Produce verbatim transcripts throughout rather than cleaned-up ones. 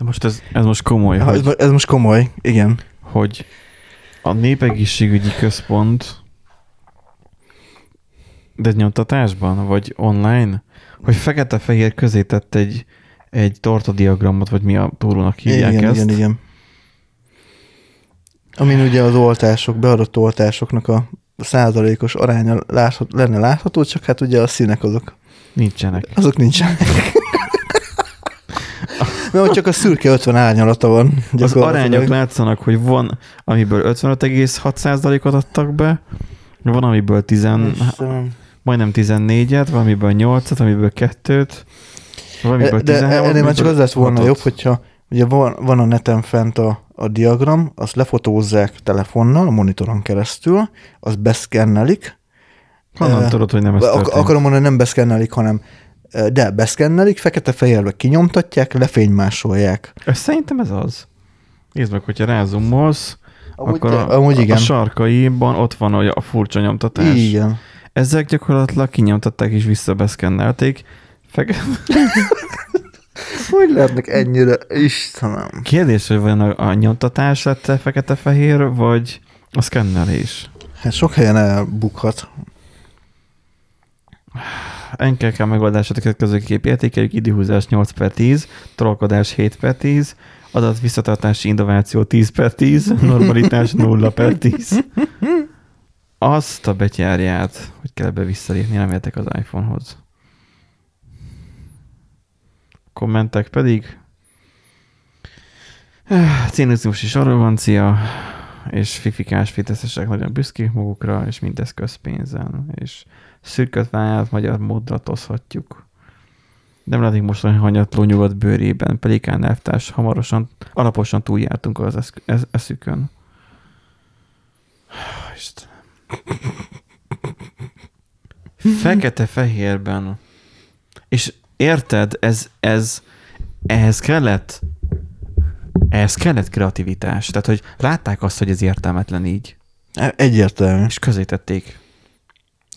De most ez, ez most komoly. Ha, hogy, ez most komoly, igen. Hogy a Népegészségügyi Központ, de nyomtatásban, vagy online, hogy fekete-fehér közé tett egy, egy tortadiagramot, vagy mi a túrónak hívják igen, ezt. Igen, igen, igen. Amin ugye az oltások, beadott oltásoknak a százalékos aránya láthat, lenne látható, csak hát ugye a színek azok nincsenek. Azok nincsenek. Mert csak a szürke ötven árnyalata van. Az arányok látszanak, hogy van, amiből ötvenöt egész hat százalékot adtak be, van, amiből tíz, majdnem tizennégyet, van, amiből nyolcat, amiből kettőt, van, amiből tizenhárom. De ennél már csak az lett volna jobb, hogyha ugye van, van a neten fent a, a diagram, azt lefotózzák telefonnal, a monitoron keresztül, azt beszkennelik. Honnan uh, tudod, hogy nem ez történt? Ak- akarom mondani, nem beszkennelik, hanem de beszkennelik, fekete-fehérbe kinyomtatják, lefénymásolják. Szerintem ez az. Nézd meg, hogyha rázumolsz, amúgy akkor a, amúgy a, igen. A sarkaiban ott van a furcsa nyomtatás. Igen. Ezek gyakorlatilag kinyomtatták és visszabeszkennelték. Fekete... Hogy lehetnek ennyire? Istenem. Kérdés, hogy van a, a nyomtatás lett fekete-fehér, vagy a szkennelés? Hát sok helyen elbukhat. en ká ká megoldásokat közül kép értékeljük, időhúzás nyolc per tíz, trollkodás hét per tíz, adatvisszatartási innováció tíz per tíz, normalitás nulla per tíz. Azt a betyárját, hogy kell ebbe visszalépni, nem értek az iPhone-hoz. Kommentek pedig. Cinizmus és arrogancia, és fifikás fiteszesek nagyon büszkék magukra, és mindez közpénzen, és szürkötványt magyar módra toszhatjuk. Nem látik mostani hanyatló nyugat bőrében, Pelikán elvtárs, hamarosan, alaposan túljártunk az esz- esz- eszükön. Istenem. Fekete-fehérben. És érted, ez, ez, ehhez kellett, ehhez kellett kreativitás. Tehát, hogy látták azt, hogy ez értelmetlen így. Egyértelmű. És közé tették.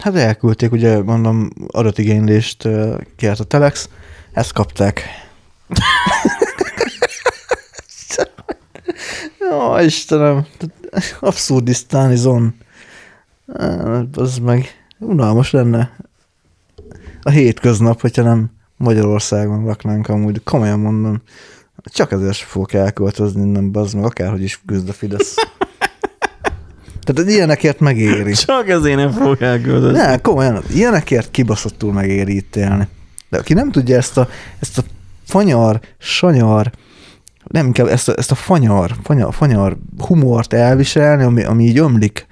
Hát elküldték, ugye mondom, adatigénylést kért a Telex, ezt kapták. Jó, Istenem, abszurdisztáni zon. Az meg unalmas lenne a hétköznap, hogyha nem Magyarországon laknánk amúgy, komolyan mondom. Csak ezért fogok elköltözni innen, bazd meg, akárhogy is küzd a Fidesz. Tehát ilyenekért megéri. Csak ezért nem fogok elküldözni. Ne, komolyan, ilyenekért kibaszottul megéri itt élni. De aki nem tudja ezt a, ezt a fanyar, sanyar, nem inkább ezt a, ezt a fanyar, fanyar, fanyar humort elviselni, ami, ami így ömlik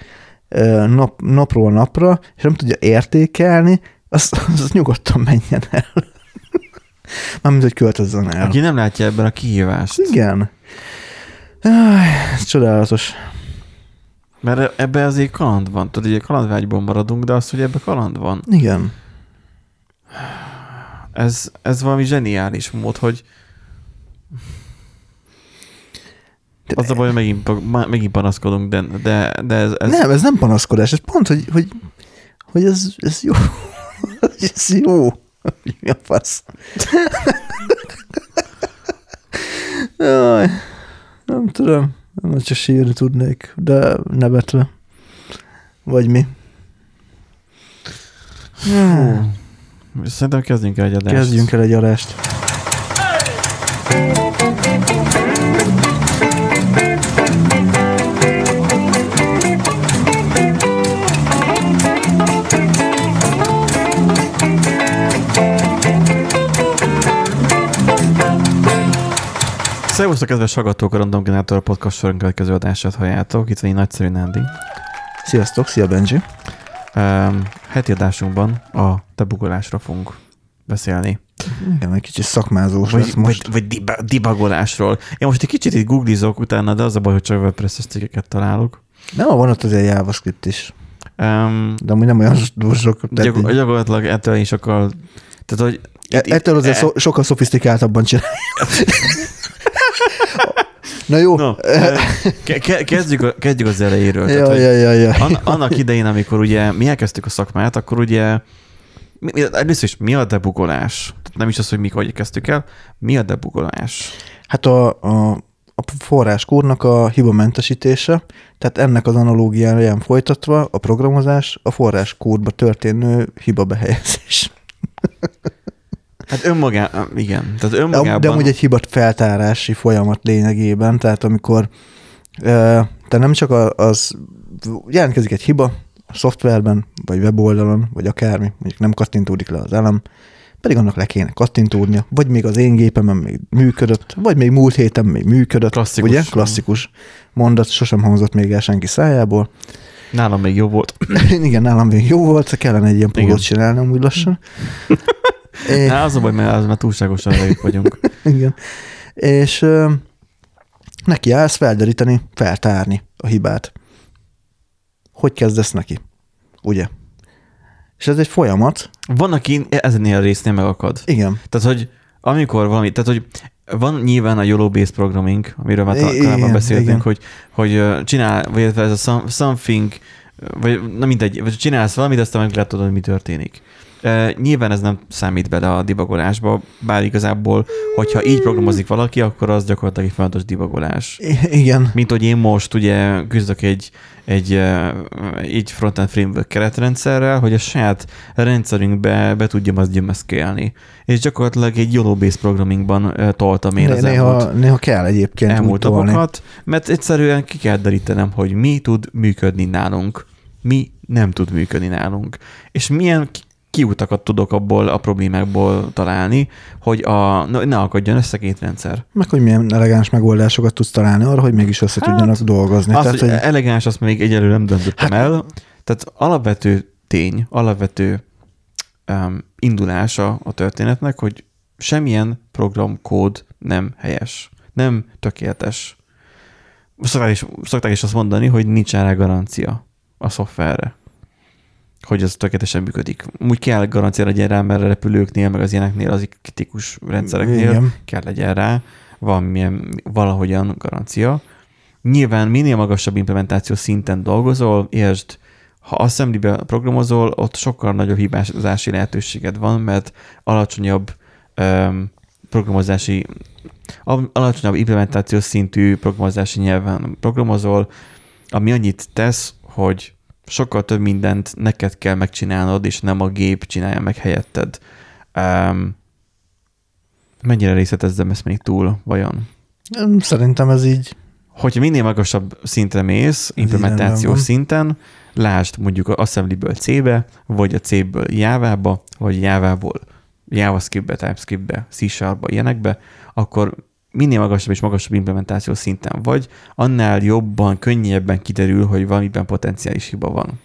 nap, napról napra, és nem tudja értékelni, azt, azt nyugodtan menjen el. Mármint, hogy költözzen el. Aki nem látja ebben a kihívást. Igen. Ez csodálatos. Mert ebben azért kaland van. Tudod, ugye kalandvágyban maradunk, de az, hogy ebben kaland van. Igen. Ez, ez valami zseniális mód, hogy az a baj, hogy megint, megint panaszkodunk, de, de, de ez, ez... Nem, ez nem panaszkodás. Ez pont, hogy, hogy, hogy ez, ez jó. Ez jó. Mi a fasz? Jaj, nem tudom. Nem, csak sírni tudnék, de nevetve. Vagy mi? Hmm. Szerintem kezdjünk el egy adást. Kezdjünk el egy adást. Szervusztok, kedves hallgatók, a Random Generator podcast során következő adását halljátok. Itt van egy nagyszerű Nándi. Sziasztok, szia Benji. Um, heti adásunkban a debugolásra fogunk beszélni. Igen, egy kicsit szakmázós vagy, lesz most. Vagy, vagy deba- debugolásról. Én most egy kicsit itt googlizok utána, de az a baj, hogy csak WordPress-es cikkeket találok. Nem, van ott azért JavaScript is. Um, de amúgy nem olyan sok. Gyakor- gyakorlatilag ettől is sokkal... Tehát, hogy itt, e- ettől azért e- so- sokkal szofisztikáltabban csinálják. Na jó. No, ke- kezdjük, kezdjük az elejéről. Ja, tehát, ja, ja, ja. Annak idején, amikor ugye mi elkezdtük a szakmát, akkor ugye Először is, mi a debugolás? Nem is az, hogy mikor hogy kezdtük el. Mi a debugolás? Hát a, a, a forráskódnak a hibamentesítése, tehát ennek az analógiáján folytatva a programozás, a forráskódba történő hibabehelyezés. Hát önmagában, igen. Tehát önmagában... De amúgy egy hibafeltárási folyamat lényegében, tehát amikor te nem csak az, jelentkezik egy hiba a szoftverben, vagy weboldalon, vagy akármi, mondjuk nem kattintódik le az elem, pedig annak le kéne kattintódnia, vagy még az én gépemen még működött, vagy még múlt héten még működött. Klasszikus. Ugye? Klasszikus mondat, sosem hangzott még el senki szájából. Nálam még jó volt. Igen, nálam még jó volt, kellene egy ilyen pólót csinálni amúgy lassan. É... Na, az a baj, mert, az, mert túlságosan velük vagyunk. Igen. És ö, neki állsz felderíteni, feltárni a hibát. Hogy kezdesz neki? Ugye? És ez egy folyamat. Van, aki ezennél a résznél megakad. Igen. Tehát, hogy amikor valami, tehát, hogy van nyilván a YOLO-based programming, amiről már talán beszéltünk, igen. Hogy, hogy csinál, vagy ez a something, vagy na mindegy, vagy csinálsz valamit, aztán meg lehet tudod, hogy mi történik. Uh, nyilván ez nem számít bele a debugolásba, bár igazából, hogyha így programozik valaki, akkor az gyakorlatilag egy fontos debugolás. Igen. Mint hogy én most ugye küzdök egy, egy, egy frontend framework keretrendszerrel, hogy a saját rendszerünkbe be tudjam azt gyömeszkélni. És gyakorlatilag egy YOLO-based programmingban toltam én az néha, elmúlt, néha kell egyébként elmúlt napokat, mert egyszerűen ki kell derítenem, hogy mi tud működni nálunk, mi nem tud működni nálunk. És milyen kiutakat tudok abból a problémákból találni, hogy a, ne akadjon össze két rendszer. Meg hogy milyen elegáns megoldásokat tudsz találni arra, hogy mégis össze hát, tudjanak dolgozni. Az, tehát, hogy elegáns, azt még egyelőre nem döntöttem hát, el. Tehát alapvető tény, alapvető um, indulása a történetnek, hogy semmilyen programkód nem helyes, nem tökéletes. Szokták is, szokták is azt mondani, hogy nincs erre garancia a szoftverre, hogy az tökéletesen működik. Úgy kell garancia legyen rá, mert a repülőknél, meg az ilyeneknél, az kritikus rendszereknél igen. Kell legyen rá valamilyen, valahogyan garancia. Nyilván minél magasabb implementáció szinten dolgozol, értsd, ha assemblybe programozol, ott sokkal nagyobb hibázási lehetőséged van, mert alacsonyabb öm, programozási, alacsonyabb implementáció szintű programozási nyelven programozol, ami annyit tesz, hogy sokkal több mindent neked kell megcsinálnod, és nem a gép csinálja meg helyetted. Um, mennyire részletezzem ezt még túl, vajon? Szerintem ez így. Hogyha minél magasabb szintre mész, implementációs szinten, lásd mondjuk az assemblyből C-be, vagy a C-ből Java-ba, vagy Java-ból JavaScript-be, TypeScript-be, C-sharp-ba, ilyenekbe, akkor minél magasabb és magasabb implementációs szinten vagy, annál jobban, könnyebben kiderül, hogy valamiben potenciális hiba van.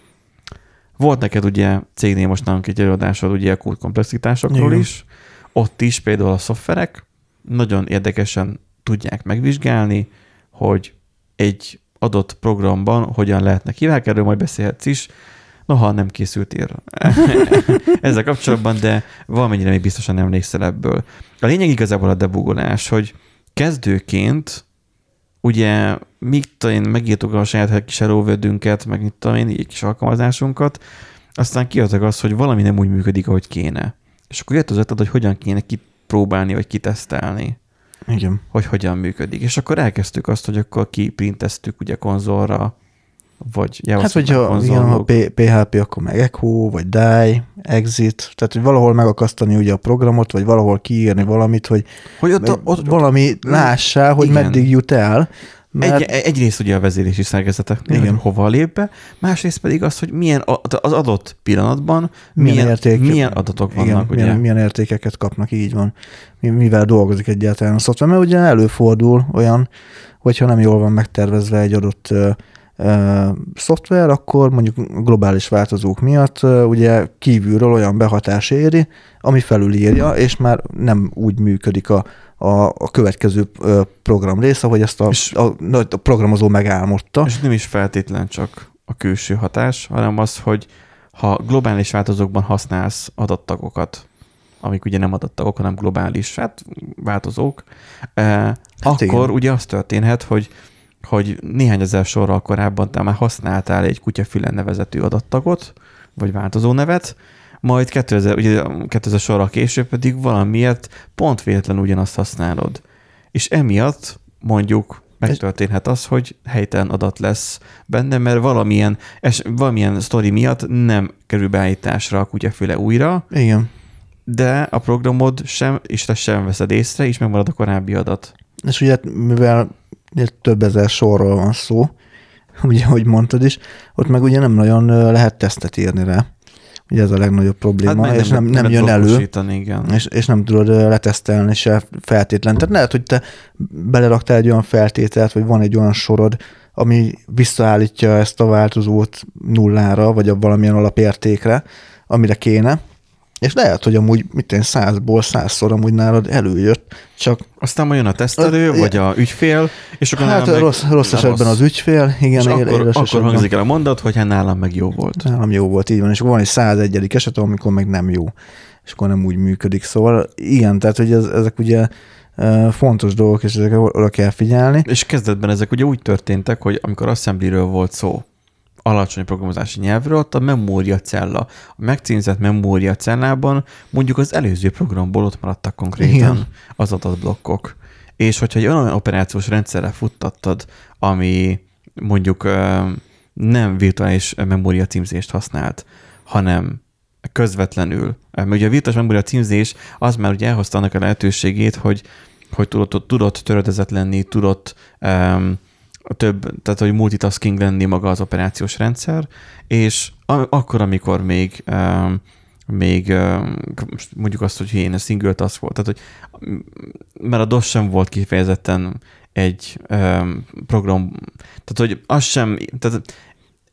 Volt neked ugye cégnél most nálunk egy előadásod ugye a kódkomplexitásokról is, ott is például a szoftverek nagyon érdekesen tudják megvizsgálni, hogy egy adott programban hogyan lehetnek hibák, erről majd beszélhetsz is, noha nem készültél ezzel kapcsolatban, de valamennyire még biztosan emlékszel ebből. A lényeg igazából a debugolás, hogy kezdőként ugye míg talán megírtuk a saját kis elóvödünket, meg itt talán egy kis alkalmazásunkat, aztán kiadtak az, hogy valami nem úgy működik, ahogy kéne. És akkor jött az ötlet, hogy hogyan kéne kipróbálni, vagy kitesztelni. Igen. Hogy hogyan működik. És akkor elkezdtük azt, hogy akkor kiprinteztük ugye konzolra, vagy hát, hogyha igen, ha pé há pé, akkor meg echo, vagy die, exit, tehát, hogy valahol megakasztani ugye a programot, vagy valahol kiírni valamit, hogy, hogy ott, ott, ott, valami ott, lássá, hogy igen. Meddig jut el. Mert... Egy, egyrészt ugye a vezérési szerkezeteknél, hova lép be, másrészt pedig az, hogy milyen az adott pillanatban milyen, milyen, érték... milyen adatok igen, vannak. Milyen, ugye? Milyen értékeket kapnak, így van. Mivel dolgozik egyáltalán a szoftver, mert ugye előfordul olyan, hogyha nem jól van megtervezve egy adott szoftver, akkor mondjuk globális változók miatt ugye kívülről olyan behatás éri, ami felülírja, és már nem úgy működik a, a, a következő program része, hogy ezt a, a, a programozó megálmodta. És nem is feltétlen csak a külső hatás, hanem az, hogy ha globális változókban használsz adattagokat, amik ugye nem adattagok, hanem globális hát változók, eh, hát akkor igen. Ugye az történhet, hogy hogy néhány ezer sorral korábban te már használtál egy kutyafülen nevezetű adattagot, vagy változónevet, majd kétezer, ugye kétezer sorra később pedig valamiért pont véletlen ugyanazt használod. És emiatt mondjuk megtörténhet az, hogy helytelen adat lesz benne, mert valamilyen, es, valamilyen sztori miatt nem kerül beállításra a kutyafüle újra. Igen. De a programod sem, és te sem veszed észre, és megmarad a korábbi adat. És ugye, mivel több ezer sorról van szó, ugye, ahogy mondtad is, ott meg ugye nem nagyon lehet tesztet írni rá. Ugye ez a legnagyobb probléma, hát és nem, nem, nem jön elő, és, és nem tudod letesztelni se feltétlen. Tehát lehet, hogy te beleraktál egy olyan feltételt, vagy van egy olyan sorod, ami visszaállítja ezt a változót nullára, vagy a valamilyen alapértékre, amire kéne, és lehet, hogy amúgy mit én százból százszor amúgy nálad előjött, csak... Aztán majd jön a tesztelő, a, vagy a ügyfél, és akkor hát nálam rossz, meg... rossz esetben rossz. Az ügyfél, igen. És él, akkor, él, akkor hangzik el a mondat, hogy hát nálam meg jó volt. Nálam jó volt, így van, és akkor van egy százegyedik eset, amikor meg nem jó, és akkor nem úgy működik. Szóval igen, tehát hogy ez, ezek ugye fontos dolgok, és ezekre oda kell figyelni. És kezdetben ezek ugye úgy történtek, hogy amikor assemblyről volt szó, alacsony programozási nyelvről, ott a memóriacella. A megcímzett memóriacellában mondjuk az előző programból ott maradtak konkrétan igen. az adatblokkok. És hogyha egy olyan operációs rendszerre futtattad, ami mondjuk nem virtuális memóriacímzést használt, hanem közvetlenül. Mert ugye a virtuális memóriacímzés az már ugye elhozta annak a lehetőségét, hogy, hogy tudott, tudott töredezett lenni, tudott a több, tehát hogy multitasking lenni maga az operációs rendszer, és akkor, amikor még, um, még um, mondjuk azt, hogy én a single task volt, tehát hogy mert a dé o es sem volt kifejezetten egy um, program, tehát hogy az sem, tehát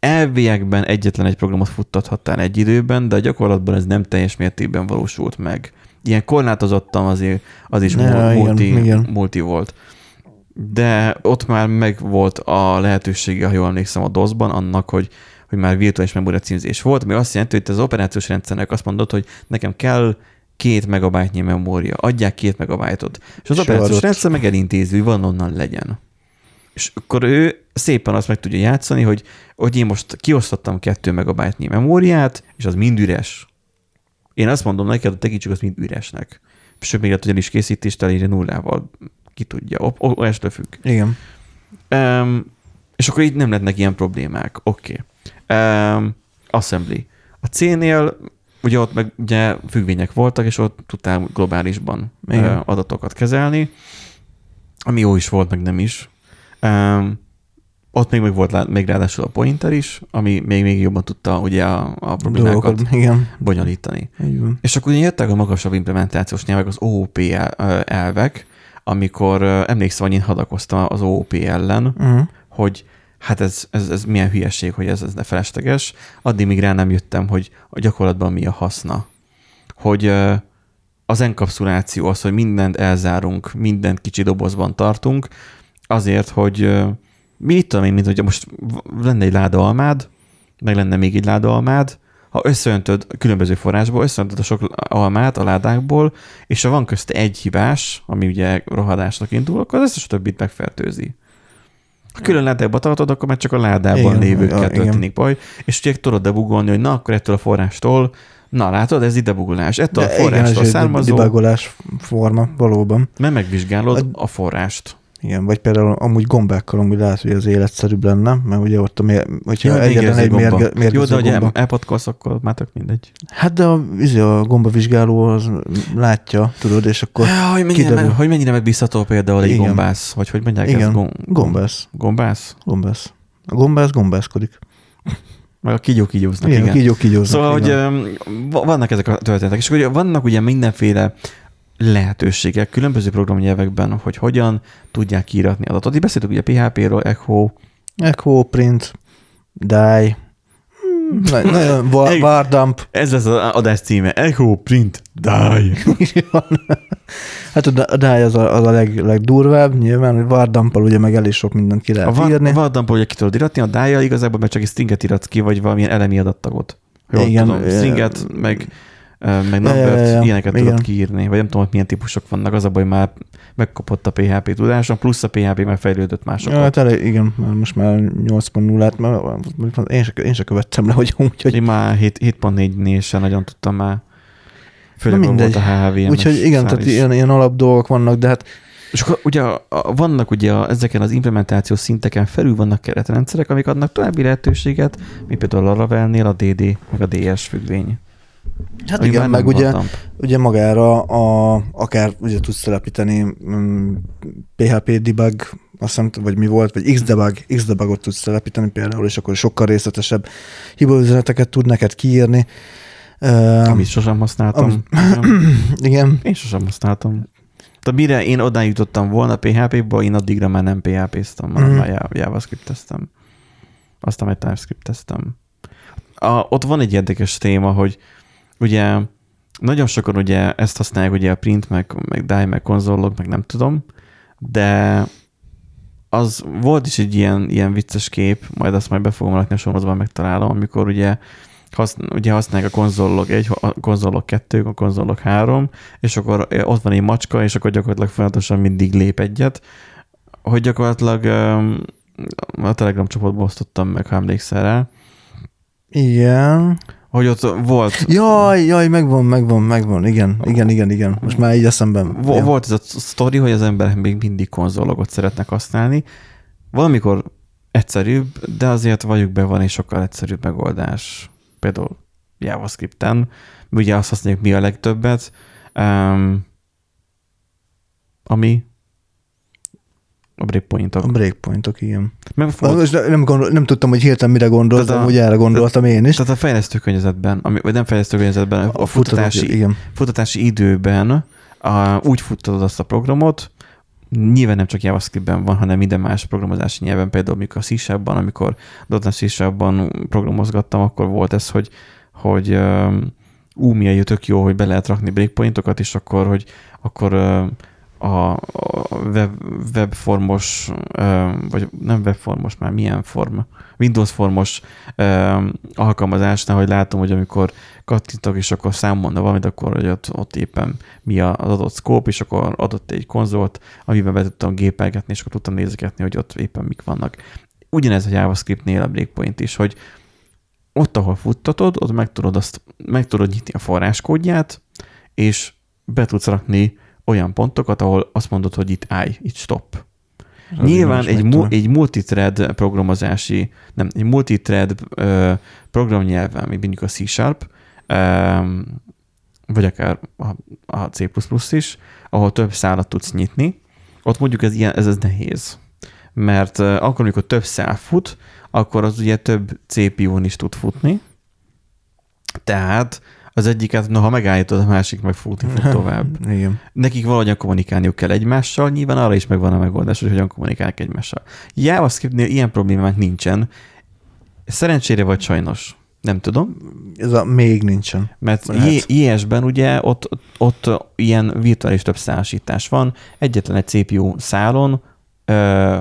elviekben egyetlen egy programot futtathattál egy időben, de gyakorlatban ez nem teljes mértékben valósult meg. Ilyen korlátozottan azért az is ne, multi, igen, igen. multi volt. De ott már megvolt a lehetősége, ha jól emlékszem a dé o es-ban, annak, hogy, hogy már virtuális memóriacímzés volt, ami azt jelenti, hogy az operációs rendszernek azt mondod, hogy nekem kell két megabájtnyi memória, adják két megabájtot. És az Soha operációs ott. rendszer meg elintézi, hogy van onnan legyen. És akkor ő szépen azt meg tudja játszani, hogy, hogy én most kiosztottam kettő megabájtnyi memóriát, és az mind üres. Én azt mondom neked, hogy tekintsük azt mind üresnek. Sőt, még lehet, hogy el is készítést elérje nullával. Ki tudja, olyastől függ. Igen. Um, és akkor így nem lehetnek ilyen problémák. Oké. Okay. Um, assembly. A C-nél ugye ott meg ugye függvények voltak, és ott tudtál globálisban Igen. adatokat kezelni, ami jó is volt, meg nem is. Um, ott még, még volt még ráadásul a pointer is, ami még, még jobban tudta ugye a, a problémákat Igen. bonyolítani. Igen. És akkor ugye jöttek a magasabb implementációs nyelvek, az o o pé elvek, amikor emlékszem, hogy én hadakoztam az o o pé ellen, uh-huh. hogy hát ez, ez, ez milyen hülyeség, hogy ez, ez ne felesleges. Addig még rá nem jöttem, hogy a gyakorlatban mi a haszna. Hogy az enkapszuláció az, hogy mindent elzárunk, mindent kicsi dobozban tartunk, azért, hogy mit tudom én, mint hogy most lenne egy láda almád, meg lenne még egy láda almád, ha összeöntöd különböző forrásból, összeöntöd a sok almát a ládákból, és ha van közt egy hibás, ami ugye rohadásnak indul, akkor az összes többit megfertőzi. Ha külön ládákba tartod, akkor már csak a ládában lévőkkel történik baj, és ugye tudod debugolni, hogy na, akkor ettől a forrástól, na látod, ez itt debugolás, ettől de a forrástól származó. Debugolás forma, valóban. Mert megvizsgálod a, a forrást. Igen, vagy például amúgy gombákkal amúgy lehet, hogy az életszerűbb lenne, mert ugye ott, mér, hogyha egyetlen egy mérgező gomba. Mérge, Jó, de hogy el, elpatkolsz, akkor már tök mindegy. Hát de a, a gombavizsgáló az látja, tudod, és akkor ja, hogy mennyire, kiderül. Hogy mennyire megbízható például egy Igen. gombász, vagy hogy mondják Igen. ezt? Gom, gombász. Gombász? Gombász. A gombász gombászkodik. Meg a kígyók kígyóznak. Igen, igen. kígyók kígyóznak. Szóval, igen. hogy vannak ezek a történetek, és ugye vannak ugye mindenféle lehetőségek különböző programnyelvekben, hogy hogyan tudják kiíratni adatot. Így beszéltük ugye pé há péről, echo. Echo, print, die, nagyon vardump. Ez lesz az adás címe. Echo, print, die. Hát a die az a, az a leg, legdurvább, nyilván, hogy vardumpal ugye meg elég sok mindent ki lehet a írni. A vardumpal ugye ki tudod iratni, a die-jal igazából meg csak egy stringet iratsz ki, vagy valamilyen elemi adattagot. Jól Igen, tudom, stringet, meg meg ja, ja, ja, ja. ilyeneket igen. tudod kiírni, vagy nem tudom, hogy milyen típusok vannak, az a baj, már megkapott a pé há pé tudáson, plusz a pé há pé már fejlődött másokat. Ja, hát elég, igen, már most már nyolc pont nullát, mert én se, én se követtem le, hogy úgyhogy. Én már hét pont négynél sem nagyon tudtam már, főleg volt a há há vé em. Úgyhogy igen, tehát ilyen, ilyen alap dolgok vannak, de hát és akkor ugye a, a, vannak ugye a, ezeken az implementációs szinteken felül vannak keretrendszerek, amik adnak további lehetőséget, mint például a Laravelnél a dé dé, meg a dé es függvény. Hát igen, meg ugye, ugye magára a, akár ugye tudsz telepíteni um, pé há pé debug, azt hiszem, vagy mi volt, vagy Xdebug, Xdebugot tudsz telepíteni például, és akkor sokkal részletesebb hibaüzeneteket tud neked kiírni. Uh, amit sosem használtam. Am- igen. Én sosem használtam. Tehát mire én oda jutottam volna pé há pé-ba, én addigra már nem pé há pé-ztem, hanem mm. már JavaScript-eztem. Aztán már TypeScript-eztem. Ott van egy érdekes téma, hogy ugye nagyon sokan ugye ezt használják, ugye a print, meg, meg die, meg konzolog, meg nem tudom, de az volt is egy ilyen, ilyen vicces kép, majd azt majd be fogom rakni a sorozban, megtalálom, amikor ugye Haszn- ugye használják a konzolok egy, a konzolok kettő, a konzolok három, és akkor ott van egy macska, és akkor gyakorlatilag folyamatosan mindig lép egyet, hogy gyakorlatilag a Telegram csoportba osztottam meg, ha emlékszel rá. Igen. Hogy ott volt... Jaj, jaj, megvan, megvan, megvan, igen, igen, igen, igen. Most már így eszemben. Volt ez a sztori, hogy az emberek még mindig konzologot szeretnek használni. Valamikor egyszerűbb, de azért vagyok be van, és sokkal egyszerűbb megoldás. Például JavaScript-en, ugye azt használjuk mi a legtöbbet, um, ami a breakpointok. A breakpointok, igen. Most nem, gondol, nem tudtam, hogy hirtelen mire gondoltam, hogy erre gondoltam de, én is. Tehát a fejlesztő környezetben, vagy nem fejlesztő környezetben, a, a futtatási, igen. futtatási időben a, úgy futtatod azt a programot, nyilván nem csak JavaScript-ben van, hanem minden más programozási nyelven, például amikor a C-sharp-ban, amikor dotnet C-sharp-ban programozgattam, akkor volt ez, hogy, hogy ú, milyen tök jó, hogy be lehet rakni breakpointokat, és akkor, hogy akkor a web, webformos, vagy nem webformos, már milyen form, Windows formos alkalmazásnál, hogy látom, hogy amikor kattintok, és akkor számolna valamit, akkor hogy ott, ott éppen mi az adott scope, és akkor adott egy konzolt, amiben be tudtam gépelgetni, és akkor tudtam nézegetni, hogy ott éppen mik vannak. Ugyanez a JavaScript-nél a breakpoint is, hogy ott, ahol futtatod, ott meg tudod, azt, meg tudod nyitni a forráskódját, és be tudsz rakni olyan pontokat, ahol azt mondod, hogy itt állj, itt stop. Az nyilván egy, mu- egy multithread programozási, nem, egy multithread ö, programnyelven, mint mondjuk a C-sharp, ö, vagy akár a, a C++ is, ahol több szálat tudsz nyitni, ott mondjuk ez, ilyen, ez, ez nehéz. Mert ö, akkor, amikor több szál fut, akkor az ugye több cé pé ú-n is tud futni. Tehát az egyiket, no, ha megállítod, a másik meg futni fog tovább. Igen. Nekik valahogyan kommunikálniuk kell egymással, nyilván arra is megvan a megoldás, hogy hogyan kommunikálnak egymással. JavaScriptnél ilyen problémák nincsen. Szerencsére vagy sajnos? Nem tudom. Ez a még nincsen. Mert hát. ilyesben ugye ott, ott ilyen virtuális többszálásítás van. Egyetlen egy cé pé ú szálon ö,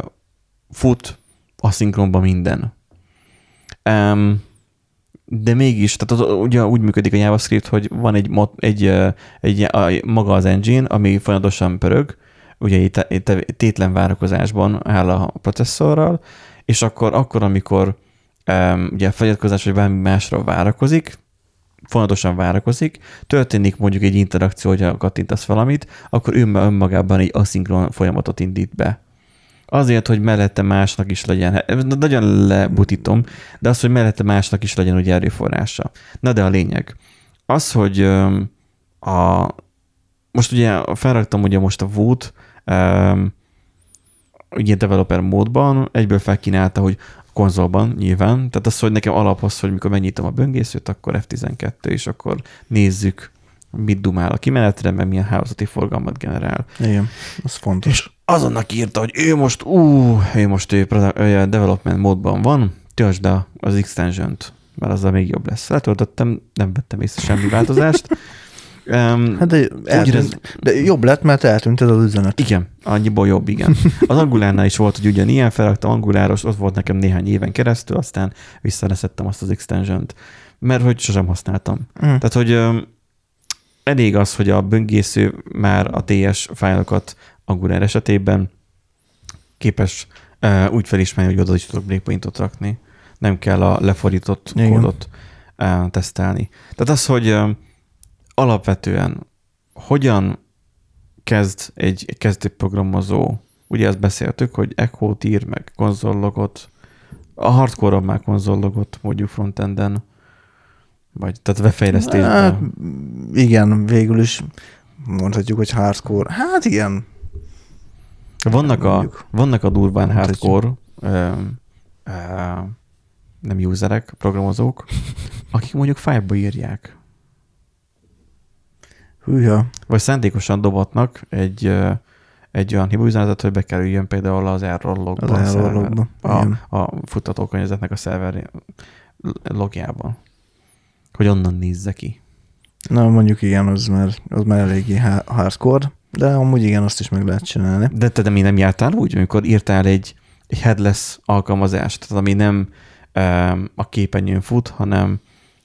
fut aszinkronban minden. Um, De mégis, tehát az, ugye úgy működik a JavaScript, hogy van egy, egy, egy a, maga az engine, ami folyamatosan pörög, ugye tétlen várakozásban áll a processzorral, és akkor, akkor amikor um, ugye a feliratkozás vagy bármi másra várakozik, folyamatosan várakozik, történik mondjuk egy interakció, hogyha kattintasz valamit, akkor ő önmagában egy aszinkron folyamatot indít be. Azért, hogy mellette másnak is legyen, nagyon lebutítom, de az, hogy mellette másnak is legyen ugye erőforrása. Na de a lényeg. Az, hogy a, most ugye felraktam ugye most a vút ugye developer módban, egyből felkínálta, hogy konzolban nyilván, tehát az, hogy nekem alap az, hogy mikor megnyitom a böngészőt, akkor F tizenkettő, és akkor nézzük, mit dumál a kimenetre, mert milyen hálózati forgalmat generál. Igen, az fontos. És azonnak írta, hogy ő most, ú, ő most ő development módban van, töltsd az extension-t, mert azzal még jobb lesz. Letöltöttem, nem vettem észre semmi változást. um, hát de, eltűnt, ez... de jobb lett, mert eltűnt ez az üzenet. Igen, annyiból jobb, igen. Az Angulárnál is volt, hogy ugyanilyen felraktam Anguláros, ott volt nekem néhány éven keresztül, aztán visszaleszettem azt az extension-t, mert hogy sosem használtam. Mm. Tehát, hogy Elég az, hogy a böngésző már a té es fájlokat Angular esetében képes uh, úgy felismerni, hogy oda is tudok breakpointot rakni. Nem kell a lefordított igen. kódot uh, tesztelni. Tehát az, hogy uh, alapvetően hogyan kezd egy kezdő programozó, ugye ezt beszéltük, hogy echo-t ír, meg konzollogot, a hardcore-on már konzollogot mondjuk frontenden, vagy tehát webfejlesztésben. Hát, igen, végül is mondhatjuk, hogy hardcore. Hát igen. Vannak, a, vannak a durván hardcore ö, ö, nem userek, programozók, akik mondjuk fájlba írják. Hűha. Vagy szándékosan dobatnak egy, egy olyan hibaüzenetet, hogy bekerüljön például az error logba, az error logba. A, a futtatókörnyezetnek a szerver logjában. Hogy onnan nézze ki. Na, mondjuk igen, az már, az már eléggé hardcore, de amúgy igen, azt is meg lehet csinálni. De te még nem jártál úgy, amikor írtál egy, egy headless alkalmazást, tehát ami nem um, a képernyőn fut, hanem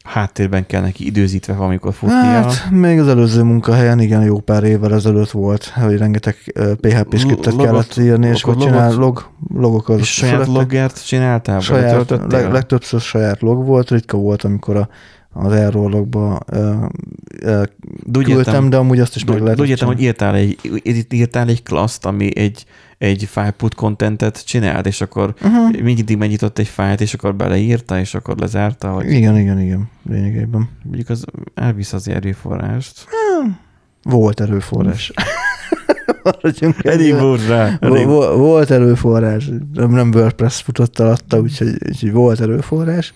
háttérben kell neki időzítve valamikor futnia. Hát, még az előző munkahelyen, igen, jó pár évvel ezelőtt volt, hogy rengeteg pé há pé scriptet kellett írni, és akkor csinál log, logok az. És saját loggert csináltál? Saját, leg, legtöbbször saját log volt, ritka volt, amikor a az error logba küldtem, de amúgy azt is meg lehet. Úgy értem, hogy írtál egy, írtál egy klaszt, ami egy, egy file put contentet csinált, és akkor uh-huh. mindig megnyitott egy fájlt, és akkor beleírta, és akkor lezárta. Vagy... Igen, igen, igen. Lényegében. Mondjuk az elvisz az erőforrást. Hmm. Volt erőforrás. Elég volt rá. Volt erőforrás. Nem WordPress futott alatta, úgyhogy, úgyhogy volt erőforrás.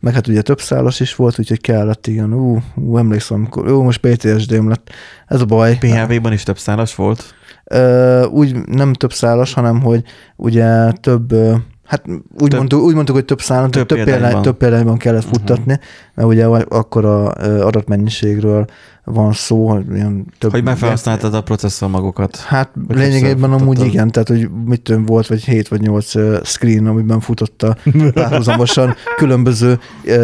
Meg hát ugye több szálas is volt, úgyhogy kellett, igen, ú, ú emlékszem, amikor, jó, most pé té es dém lett, ez a baj. pé há vé-ban is több szálas volt? Ö, úgy nem több szálas, hanem hogy ugye több, hát úgy, több, mondtuk, úgy mondtuk, hogy több szálas, több, több, példány, több példányban kellett futtatni, uh-huh. mert ugye akkor a adatmennyiségről van szó, hogy ilyen több... Hogy már felhasználtad a processzor magokat. Hát lényegében amúgy igen, tehát hogy mit tudom, volt vagy hét vagy nyolc screen, amiben futotta párhuzamosan különböző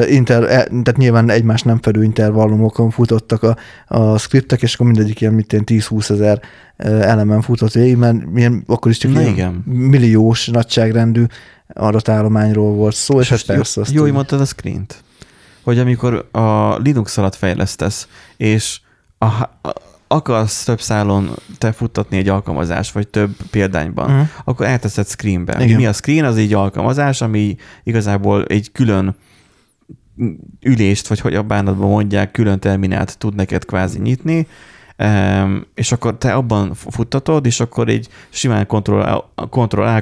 inter, tehát nyilván egymás nem fedő intervallumokon futottak a, a scriptek, és akkor mindegyik ilyen mitén tíz-húszezer elemen futott végig, mert ilyen, akkor is csak ilyen milliós nagyságrendű adatállományról volt szó, és, és hát persze azt... Jó, hogy mondtad a screent. Hogy amikor a Linux alatt fejlesztesz, és a, a, akarsz több szálon te futtatni egy alkalmazást, vagy több példányban, uh-huh. akkor elteszed screenbe. Mi a screen? Az egy alkalmazás, ami igazából egy külön ülést, vagy hogy a bánatban mondják, külön terminált tud neked kvázi nyitni, és akkor te abban futtatod, és akkor egy simán Ctrl-A,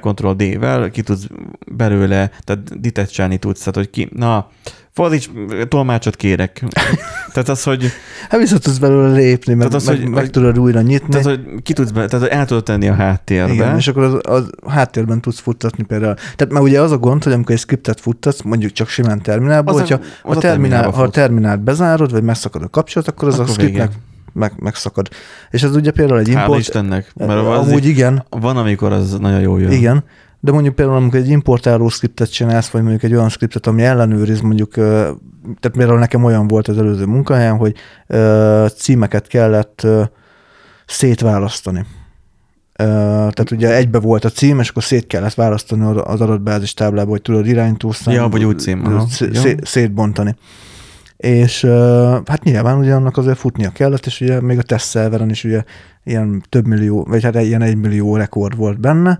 Ctrl-D-vel ki tudsz belőle, tehát detachálni tudsz, tehát hogy ki, na, fordíts, tolmácsot kérek. Tehát az, hogy... Hát vissza tudsz belőle lépni, meg, az, meg, hogy, meg tudod újra nyitni. Tehát, hogy ki tudsz be, tehát el tudod tenni a háttérbe. Igen, és akkor az, az háttérben tudsz futtatni például. Tehát már ugye az a gond, hogy amikor egy scriptet futtatsz, mondjuk csak simán terminálból, hogyha a, a, a, terminál, a terminált bezárod, vagy megszakad a kapcsolat, akkor az akkor a scriptnek meg, megszakad. És ez ugye például egy import... Hál' Istennek, mert amúgy igen. Van, amikor az nagyon jól jön. Igen. De mondjuk például, amikor egy importáló scriptet csinálsz, vagy mondjuk egy olyan scriptet, ami ellenőriz, mondjuk, tehát például nekem olyan volt az előző munkahelyen, hogy címeket kellett szétválasztani. Tehát ugye egybe volt a cím, és akkor szét kellett választani az adatbázis táblába, hogy tudod irányítószám. Ja, vagy úgy cím. Szé- szétbontani. És hát nyilván ugye annak azért futnia kellett, és ugye még a tesztszerveren is ugye ilyen több millió, vagy hát ilyen egy millió rekord volt benne,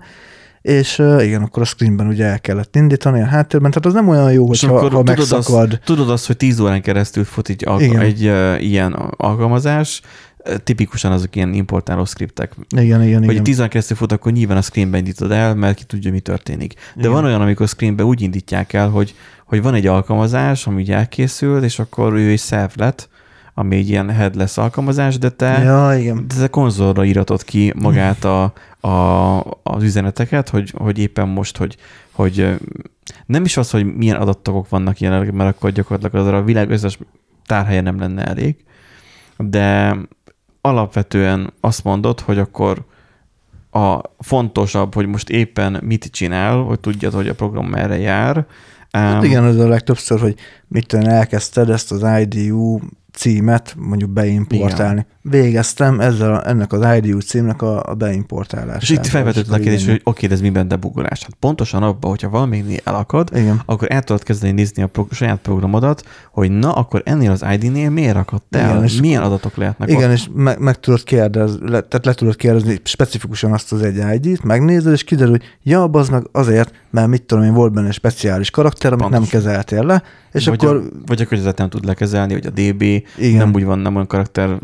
és uh, igen, akkor a screenben ugye el kellett indítani a háttérben, tehát az nem olyan jó, hogyha, ha tudod megszakad. Azt, tudod azt, hogy tíz órán keresztül fut egy, alka- egy uh, ilyen alkalmazás, tipikusan azok ilyen importáló scriptek. Igen, igen, hogy igen. tíz órán keresztül fut, akkor nyilván a screenben indítod el, mert ki tudja, mi történik. De igen. Van olyan, amikor screenben úgy indítják el, hogy, hogy van egy alkalmazás, ami ugye elkészült, és akkor ő egy self lett, ami egy ilyen headless alkalmazás, de te, ja, de te konzolra íratod ki magát a, a, az üzeneteket, hogy, hogy éppen most, hogy, hogy nem is az, hogy milyen adattagok vannak jelenleg, mert akkor gyakorlatilag az a világ összes tárhelye nem lenne elég, de alapvetően azt mondod, hogy akkor a fontosabb, hogy most éppen mit csinál, hogy tudjad, hogy a program merre jár. Hát um, igen, az a legtöbbször, hogy mit tudom, elkezdted ezt az I D U címet mondjuk beimportálni. Igen. Végeztem ezzel a, ennek az I D U címnek a, a beimportálását. És itt felvetődött a kérdés, hogy oké, de ez miben debugolás? Hát pontosan abban, hogyha valami elakad, igen, akkor el tudod kezdeni nézni a prog- saját programodat, hogy na, akkor ennél az I D-nél miért akadt el? Igen, milyen adatok lehetnek igen, ott? Igen, és meg, meg tudod kérdezni, le, tehát le tudod kérdezni specifikusan azt az egy I D-t, megnézed, és kiderül, hogy ja, bazd meg azért, mert mit tudom én, volt benne egy speciális karakter, amit pontos. nem kezeltél le, és vagy akkor... A, vagy a környezet nem tud lekezelni, hogy a dé bé igen. nem úgy van, nem olyan karakter,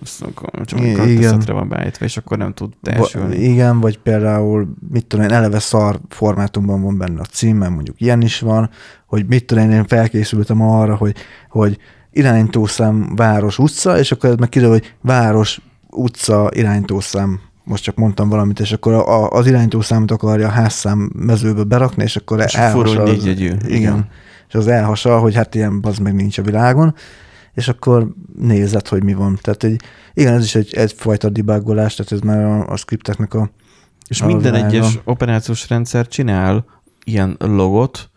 csak olyan karakterszetre van beállítva, és akkor nem tud teljesülni. Ba, igen, vagy például, mit tudom én, eleve szar formátumban van benne a címmel, mondjuk ilyen is van, hogy mit tudom én, én felkészültem arra, hogy, hogy iránytószám város utca, és akkor ez meg kiderül, hogy város utca iránytószám. Most csak mondtam valamit, és akkor a, a, az iránytószámot akarja a házszám mezőbe berakni, és akkor és elhasal. Az, igen, igen. És az elhasal, hogy hát ilyen bazd meg nincs a világon, és akkor nézed, hogy mi van. Tehát egy, igen, ez is egy, egyfajta debugolás, tehát ez már a, a scripteknek a... És a minden világa. Egyes operációs rendszer csinál ilyen logot,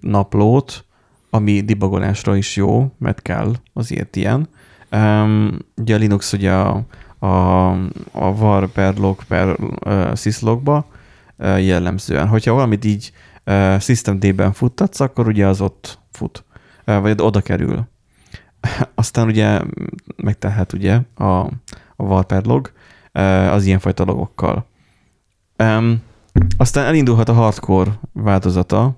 naplót, ami debugolásra is jó, mert kell azért ilyen. Um, ugye a Linux ugye a A, a var per log per uh, syslogba uh, jellemzően. Hogyha valamit így uh, systemd-ben futtatsz, akkor ugye az ott fut, uh, vagy oda kerül. Aztán ugye megtelhet ugye a, a var per log uh, az ilyenfajta logokkal. Um, aztán elindulhat a hardcore változata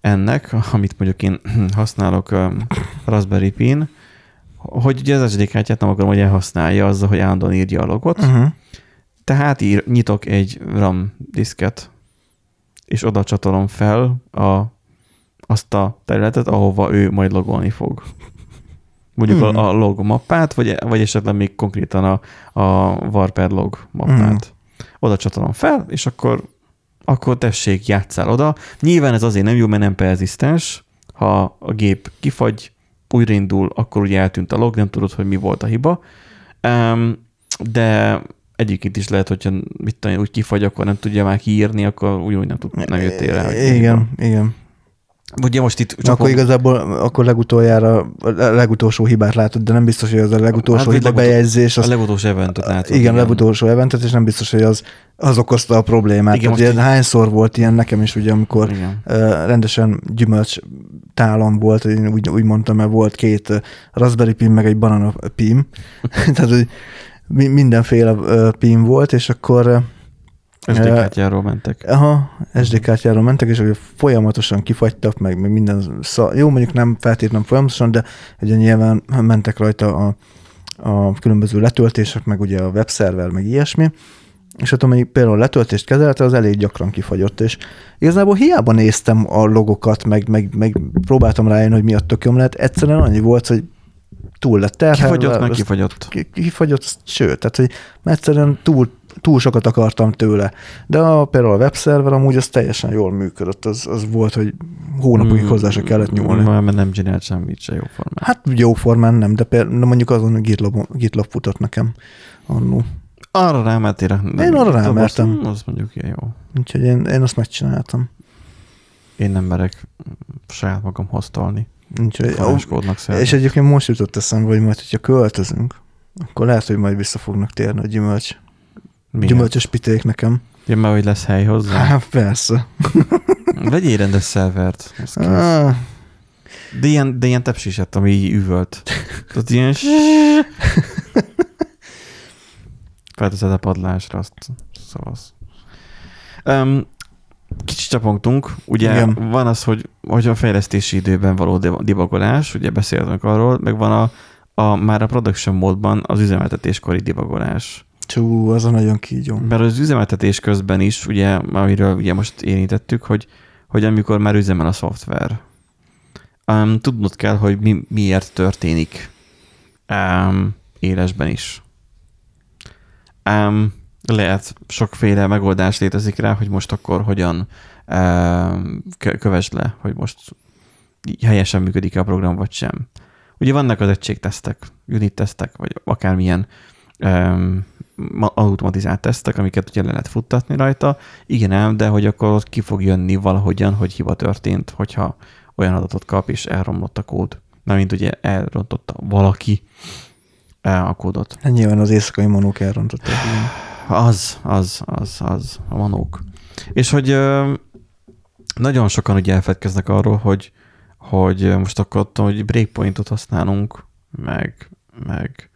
ennek, amit mondjuk én használok um, Raspberry Pin, hogy ugye az es dé kártyát nem akarom, hogy elhasználja azzal, hogy állandóan írja a logot. Uh-huh. Tehát ír, nyitok egy RAM diszket, és oda csatolom fel a, azt a területet, ahova ő majd logolni fog. Mondjuk hmm. a, a log mappát, vagy, vagy esetleg még konkrétan a, a var per log mappát. Hmm. Oda csatolom fel, és akkor, akkor tessék, játsszál oda. Nyilván ez azért nem jó, mert nem perzisztens, ha a gép kifagy, újraindul, akkor ugye eltűnt a log, nem tudod, hogy mi volt a hiba. De egyébként is lehet, hogyha mit tudom, úgy kifagy, akkor nem tudja már kiírni, akkor úgy, úgy nem, tud, nem jöttél rá. Igen, igen. Ugye most itt... Csak akkor pont... igazából akkor legutoljára a legutolsó hibát látod, de nem biztos, hogy az a legutolsó hát, bejegyzés. Az... A legutolsó eventet látod. Igen, a legutolsó eventet, és nem biztos, hogy az, az okozta a problémát. Igen, ugye, így... hányszor volt ilyen nekem is, ugye, amikor igen. rendesen gyümölcs tálam volt, én úgy, úgy mondtam, mert volt két Raspberry Pi, meg egy banana pim. Tehát, hogy mindenféle pim volt, és akkor... es dé kártyáról mentek. Aha, es dé kártyáról mentek, és folyamatosan kifagytak, meg, meg minden szal. Jó, mondjuk nem feltétlenül folyamatosan, de ugye nyilván mentek rajta a, a különböző letöltések, meg ugye a webszerver, meg ilyesmi. És hát amelyik például letöltést kezelte, az elég gyakran kifagyott, és igazából hiába néztem a logokat, meg, meg, meg próbáltam rájönni, hogy mi a tököm lehet. Egyszerűen annyi volt, hogy túl lett terhelve. Kifagyott, meg kifagyott. Kifagyott, sőt, tehát hogy egyszerűen túl túl sokat akartam tőle. De a, például a webszerver amúgy az teljesen jól működött. Az, az volt, hogy hónapokig hozzá se kellett nyúlni. Már nem csinált semmit se jóformán. Hát jóformán nem, de például, mondjuk azon GitLab, GitLab futott nekem annó. Arra rámertél? Én arra rámertem. Az mondjuk ilyen jó. Úgyhogy én, én azt megcsináltam. Én nem merek saját magam hoztalni. Forráskódnak szerint. És egyébként most jutott eszembe, hogy majd, hogyha költözünk, akkor lehet, hogy majd vissza fognak térni a gyümölcs. Milyen? Gyümölcsös piték nekem. Ja, mert hogy lesz hely hozzá? Hát persze. Vegyél rendes szervert. Ah. De ilyen, de ilyen tepsiset, ami így üvölt. Tehát ilyen... Felteszed a padlásra, azt szavasz. Um, kicsit csapongtunk. Ugye igen. Van az, hogy, hogy a fejlesztési időben való debugolás, ugye beszéltünk arról, meg van a, a már a production módban az üzemeltetéskori debugolás. Csú, az a nagyon kígyom. Mert az üzemeltetés közben is, ugye, amiről ugye most érintettük, hogy, hogy amikor már üzemel a szoftver. Um, tudnod kell, hogy mi, miért történik um, élesben is. Um, lehet sokféle megoldás létezik rá, hogy most akkor hogyan um, kövesd le, hogy most helyesen működik a program, vagy sem. Ugye vannak az egységtesztek, unit tesztek, vagy akármilyen um, automatizált tesztek, amiket ugye le lehet futtatni rajta. Igen ám, de hogy akkor ott ki fog jönni valahogyan, hogy hiba történt, hogyha olyan adatot kap, és elromlott a kód. mármint ugye elrontotta valaki a kódot. Hát nyilván az éjszakai manók elrontották. Az, az, az, az, a manók. És hogy nagyon sokan ugye elfedkeznek arról, hogy, hogy most akkor hogy breakpointot használunk, meg, meg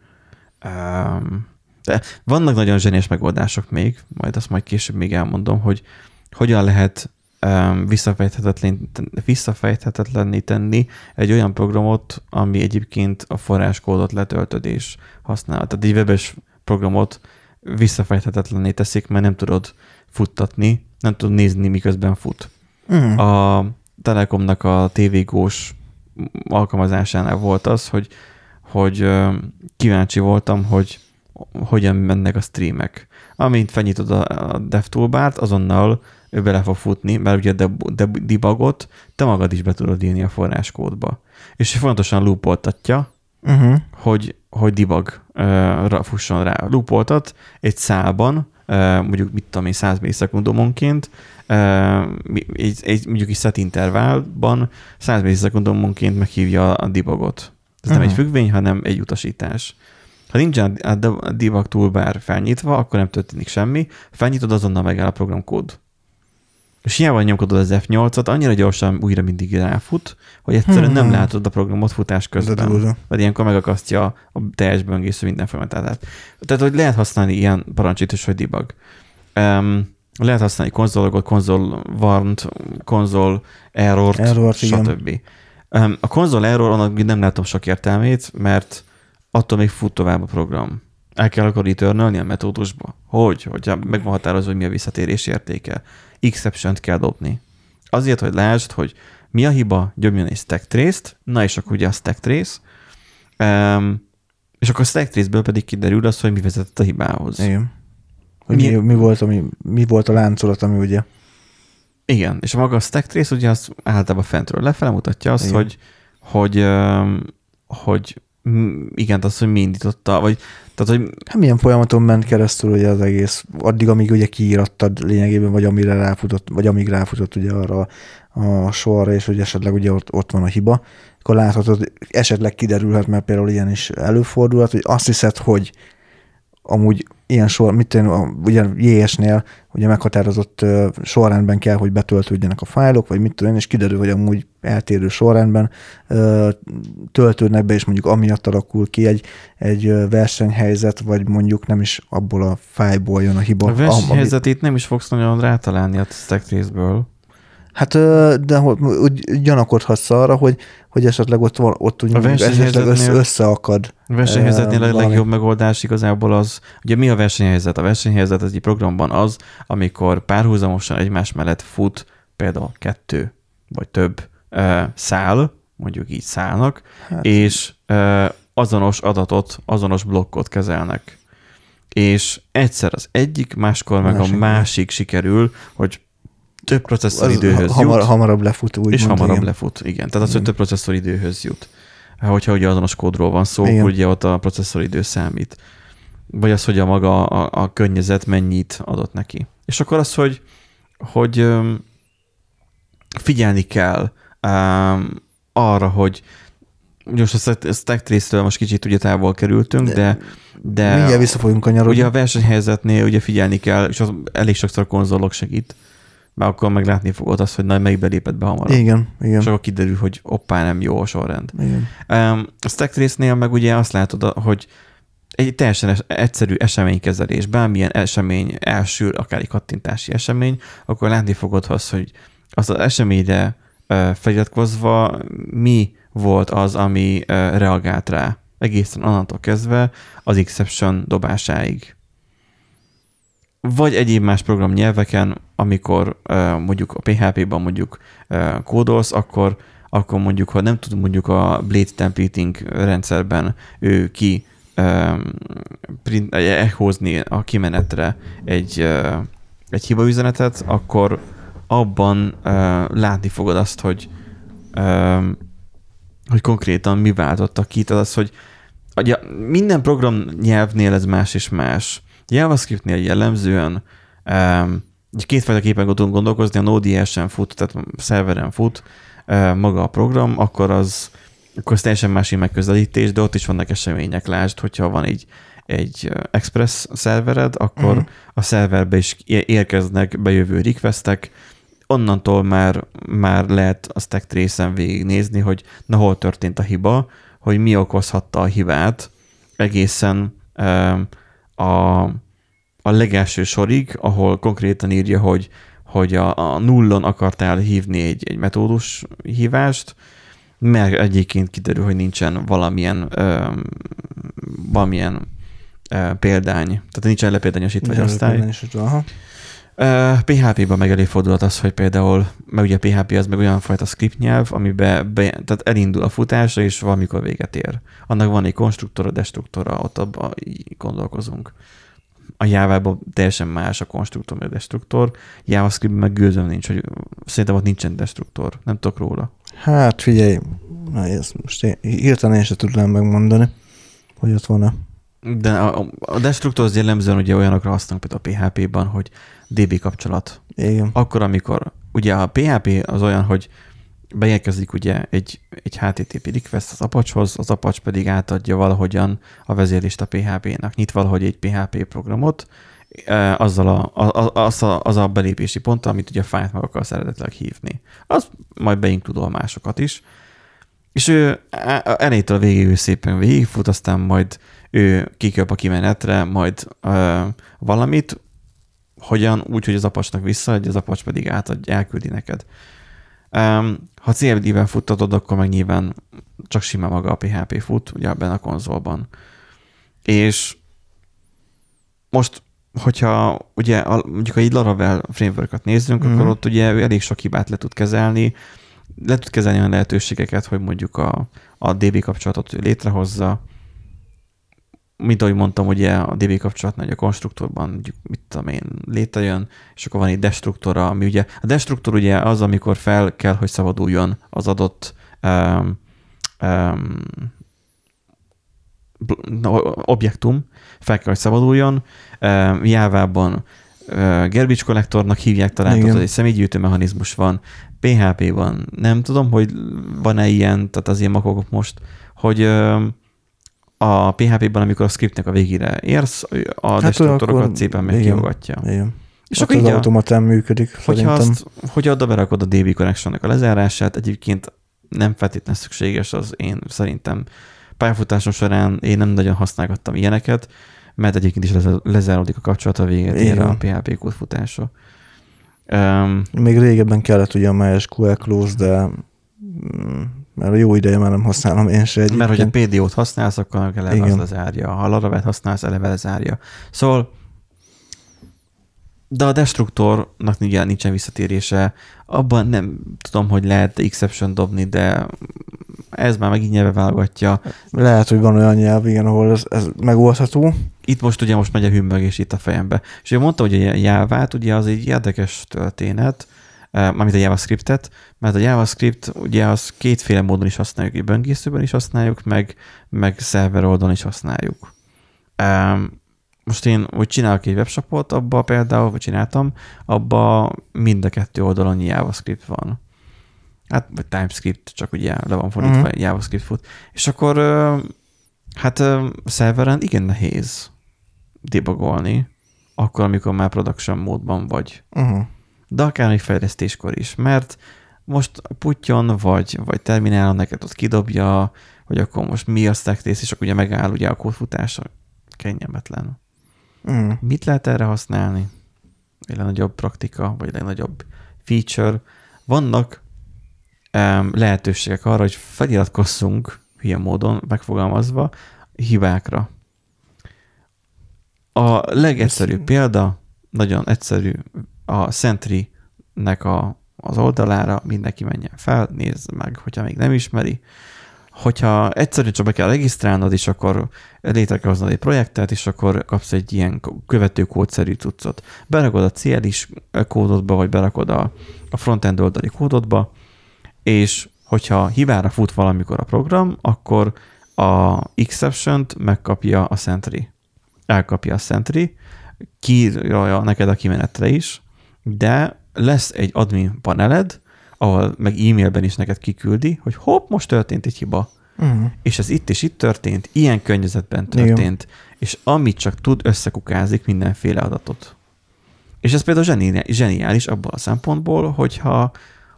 um, de vannak nagyon zseniás megoldások még, majd azt majd később még elmondom, hogy hogyan lehet um, visszafejthetetlen, visszafejthetetlenné tenni egy olyan programot, ami egyébként a forráskódot letöltödés használ. Tehát egy webes programot visszafejthetetlenné teszik, mert nem tudod futtatni, nem tudod nézni, miközben fut. Mm. A Telekomnak a té vé gós alkalmazásánál volt az, hogy, hogy kíváncsi voltam, hogy hogyan mennek a streamek. Amint felnyitod a DevTool bárt, azonnal ő bele fog futni, mert ugye a debugot te magad is be tudod írni a forráskódba. És fontosan loopoltatja, uh-huh. hogy, hogy debugra fusson rá. Loopoltat egy szálban, mondjuk mit tudom én, száz millisekundomonként, egy, egy, mondjuk egy set intervallban száz millisekundomonként meghívja a debugot. Ez uh-huh. nem egy függvény, hanem egy utasítás. Ha nincsen a debug toolbar felnyitva, akkor nem történik semmi. Felnyitod, azonnal megáll a programkód. És hiába nyomkodod az ef nyolcat, annyira gyorsan újra mindig ráfut, hogy egyszerűen hmm. nem látod a programot futás közben. Vagy ilyenkor megakasztja a teljes böngésző minden folyamatát. Tehát, hogy lehet használni ilyen parancsot is, hogy debug. Um, lehet használni konzologot, konzol warnt, konzol errort, error, stb. Um, a konzol error, annak nem látom sok értelmét, mert attól még fut tovább a program. El kell akkor returnölni a metódusba. Hogy? Hogyha meg van határozva, hogy mi a visszatérés értéke. Exception-t kell dobni. Azért, hogy lásd, hogy mi a hiba, gyomjon egy stack trace-t, na és akkor ugye a stack trace, um, és akkor a stack trace-ből pedig kiderül az, hogy mi vezetett a hibához. Igen. Hogy mi, mi, mi, volt, ami, mi volt a láncolat, ami ugye... Igen, és maga a stack trace ugye az általában fentről lefele mutatja azt, igen. hogy hogy, um, hogy igen, az, hogy mi indította, vagy tehát, hogy... Hát milyen folyamaton ment keresztül ugye az egész, addig, amíg ugye kiírattad lényegében, vagy amire ráfutott, vagy amíg ráfutott ugye arra a sorra, és hogy esetleg ugye ott, ott van a hiba, akkor láthatod, esetleg kiderülhet, mert például ilyen is előfordulhat, hogy azt hiszed, hogy amúgy ilyen sor, mit tudom, ugye jé es-nél ugye meghatározott sorrendben kell, hogy betöltődjenek a fájlok, vagy mit tudom, és kiderül, hogy amúgy eltérő sorrendben töltődnek be, és mondjuk amiatt alakul ki egy, egy versenyhelyzet, vagy mondjuk nem is abból a fájlból jön a hiba. A versenyhelyzet itt nem is fogsz nagyon rátalálni a stack trace-ből. Hát, de úgy gyanakodhatsz arra, hogy, hogy esetleg ott, ott úgy esetleg össze, összeakad. A versenyhelyzetnél a legjobb megoldás igazából az, ugye mi a versenyhelyzet? A versenyhelyzet az egy programban az, amikor párhuzamosan egymás mellett fut például kettő vagy több szál, mondjuk így szálnak, hát. és azonos adatot, azonos blokkot kezelnek. És egyszer az egyik, máskor meg másik. a másik sikerül, hogy több processzoridőhöz hamar, jut. Hamarabb lefut, úgy És mondta, hamarabb igen. lefut, igen. Tehát az, hogy több processzoridőhöz jut. Hogyha ugye azonos kódról van szó, igen. ugye ott a processzoridő számít. Vagy az, hogy a maga a, a környezet mennyit adott neki. És akkor az, hogy, hogy figyelni kell arra, hogy most a stack trace-től most kicsit ugye távol kerültünk, de... de de mindjárt vissza fogunk kanyarodni. Ugye a versenyhelyzetnél ugye figyelni kell, és az elég sokszor konzolok segít. Mert akkor meg látni fogod azt, hogy na, melyik belépett be hamarabb. Igen, igen. És akkor kiderül, hogy oppá, nem jó a sorrend. Igen. A stack trace-nél meg ugye azt látod, hogy egy teljesen egyszerű eseménykezelés, bármilyen esemény elsül, akár egy kattintási esemény, akkor látni fogod azt, hogy az az eseményre feliratkozva mi volt az, ami reagált rá. Egészen onnantól kezdve az exception dobásáig. Vagy egyéb más programnyelveken, amikor uh, mondjuk a pé há pé-ban mondjuk uh, kódolsz, akkor, akkor mondjuk, ha nem tud mondjuk a Blade templating rendszerben ő ki um, print, echozni a kimenetre egy, uh, egy hibaüzenetet, akkor abban uh, látni fogod azt, hogy, um, hogy konkrétan mi váltottak ki. Tehát az, hogy ugye, minden programnyelvnél ez más és más. JavaScriptnél jellemzően um, kétfajta képen tudunk gondolkozni, a Node.js-en fut, tehát szerveren fut uh, maga a program, akkor az akkor teljesen másik megközelítés, de ott is vannak események. Lásd, hogyha van így egy Express szervered, akkor uh-huh. a szerverbe is érkeznek bejövő requestek, onnantól már, már lehet a stack trace-en végignézni, hogy na hol történt a hiba, hogy mi okozhatta a hibát egészen a, a legelső sorig, ahol konkrétan írja, hogy, hogy a, a nullon akartál hívni egy, egy metódus hívást, mert egyébként kiderül, hogy nincsen valamilyen, ö, valamilyen ö, példány. Tehát nincsen lepéldányosít vagy osztály. Uh, pé há pé-ben meg elég fordulat az, hogy például, mert ugye a pé há pé az meg olyan fajta script nyelv, amiben be, tehát elindul a futásra, és valamikor véget ér. Annak van egy konstruktora, destruktora, ott abban gondolkozunk. A Java-ban teljesen más a konstruktor, meg a destruktor. JavaScript-ben meg gőzöm nincs, hogy szerintem ott nincsen destruktor. Nem tudok róla. Hát figyelj, na, ezt most én, hirtelen én sem tudnám megmondani, hogy ott van-e. De a, a destruktor az jellemzően ugye olyanokra használunk például a pé há pé-ban, hogy dé bé kapcsolat. Igen. Akkor, amikor ugye a pé há pé az olyan, hogy beérkezik ugye egy, egy há té té pé request az Apache-hoz, az Apache pedig átadja valahogyan a vezérlést a pé há pé-nak. Nyit valahogy egy pé há pé programot, azzal a, az, a, az a belépési ponttal, amit ugye a fájlt meg akarsz eredetileg hívni. Az majd beinkludol másokat is. És ő elejétől végig ő szépen végigfut, aztán majd ő kiköp a kimenetre, majd ö, valamit, hogyan úgy, hogy az Apache-nak visszaadja, az Apache pedig átadja, elküldi neked. Um, ha cé el dé-ben futtatod, akkor meg nyilván csak sima maga a pé há pé fut, ugye ebben a konzolban. És most, hogyha ugye a, mondjuk egy Laravel framework-ot nézzünk, mm-hmm. akkor ott ugye ő elég sok hibát le tud kezelni, le tud kezelni olyan lehetőségeket, hogy mondjuk a, a dé bé kapcsolatot ő létrehozza. Mint ahogy mondtam, ugye a dé bé kapcsolatnál a konstruktorban, mondjuk, mit tudom én, létrejön, és akkor van egy destruktora, ami ugye, a destruktor ugye az, amikor fel kell, hogy szabaduljon az adott um, um, objektum, fel kell, hogy szabaduljon. Um, Jávában uh, garbage collectornak hívják talán, tehát egy személygyűjtő mechanizmus van, pé há pé-ban, nem tudom, hogy van-e ilyen, tehát az ilyen makogok most, hogy um, a pé há pé-ben, amikor a scriptnek a végére érsz, a hát destruktorokat szépen megkiogatja. És ott akkor így az automatán működik, hogyha azt, hogy oda berakod a dé bé connectionnak a lezárását, egyébként nem feltétlenül szükséges az én szerintem pályafutásom során én nem nagyon használgattam ilyeneket, mert egyébként is lezáródik a kapcsolat a végére a pé há pé kódfutása. Um, Még régebben kellett ugye a MySQL close, de mert jó ideje már nem használom én se egyébként. Mert hogy a pé dé ó-t használsz, akkor eleve az lezárja. Ha a Laravel-t használsz, eleve lezárja. Szóval, de a destruktornak nincsen visszatérése. Abban nem tudom, hogy lehet exception dobni, de ez már megint nyelve válogatja. Lehet, hogy van olyan nyelv, igen, ahol ez, ez megoldható. Itt most ugye most megy a hümmögés itt a fejembe. És ugye mondtam, hogy a Jávát, ugye az egy érdekes történet, mármint a JavaScript-et, mert a JavaScript ugye az kétféle módon is használjuk, egy böngészőben is használjuk, meg, meg szerver oldalon is használjuk. Most én úgy csinálok egy webshopot, abba például, vagy csináltam, abba mind a kettő oldalon JavaScript van. Hát, vagy TypeScript, csak ugye le van fordítva, mm-hmm. JavaScript fut. És akkor hát szerveren igen nehéz debugolni, akkor, amikor már production módban vagy. Uh-huh. De akár egy fejlesztéskor is, mert most putyon vagy, vagy terminálon neked ott kidobja, hogy akkor most mi a stack trace, és akkor ugye megáll ugye a kódfutás, kényelmetlen. Mm. Mit lehet erre használni? Egy legnagyobb praktika, vagy legnagyobb feature. Vannak um, lehetőségek arra, hogy feliratkozzunk hülye módon megfogalmazva hibákra. A legegyszerűbb Ezt... példa, nagyon egyszerű, a Sentry-nek a, az oldalára mindenki menjen fel, nézz meg, hogyha még nem ismeri. Hogyha egyszerűen csak be kell regisztrálnod, és akkor létrehoznod egy projektet, és akkor kapsz egy ilyen követőkódszerű cuccot. Berakod a cé el is kódodba, vagy berakod a, a frontend oldali kódodba, és hogyha hibára fut valamikor a program, akkor a exception-t megkapja a Sentry. Elkapja a Sentry, kiírja neked a kimenetre is, de lesz egy admin paneled, ahol meg e-mailben is neked kiküldi, hogy hopp, most történt egy hiba. Uh-huh. És ez itt és itt történt, ilyen környezetben történt, igen. És amit csak tud, összekukázik mindenféle adatot. És ez például zseniális abban a szempontból, hogyha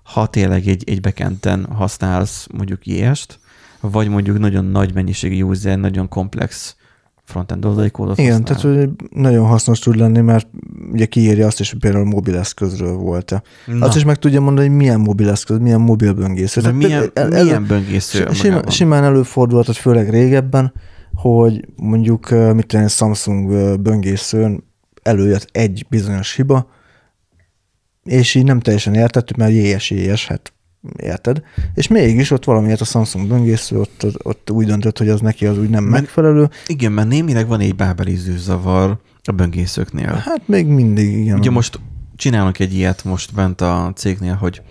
ha tényleg egy, egy backenden használsz mondjuk ilyest, vagy mondjuk nagyon nagy mennyiségű user, nagyon komplex frontend oldali kódot használ. Igen, tehát nagyon hasznos tud lenni, mert ugye kiírja azt is, hogy például mobileszközről volt-e. Na. Azt is meg tudja mondani, hogy milyen mobileszköz, milyen mobil böngésző. Tehát milyen el, el, milyen böngésző simán, simán előfordulhat, hogy főleg régebben, hogy mondjuk mit tenni, Samsung böngészőn előjött egy bizonyos hiba, és így nem teljesen értettük, mert jéjes, jéjes, hát érted. És mégis ott valamiért a Samsung böngésző ott, ott úgy döntött, hogy az neki az úgy nem mert, megfelelő. Igen, mert némileg van egy bábeliző zavar a böngészőknél. Hát még mindig, igen. Ugye most csinálunk egy ilyet most bent a cégnél, hogy,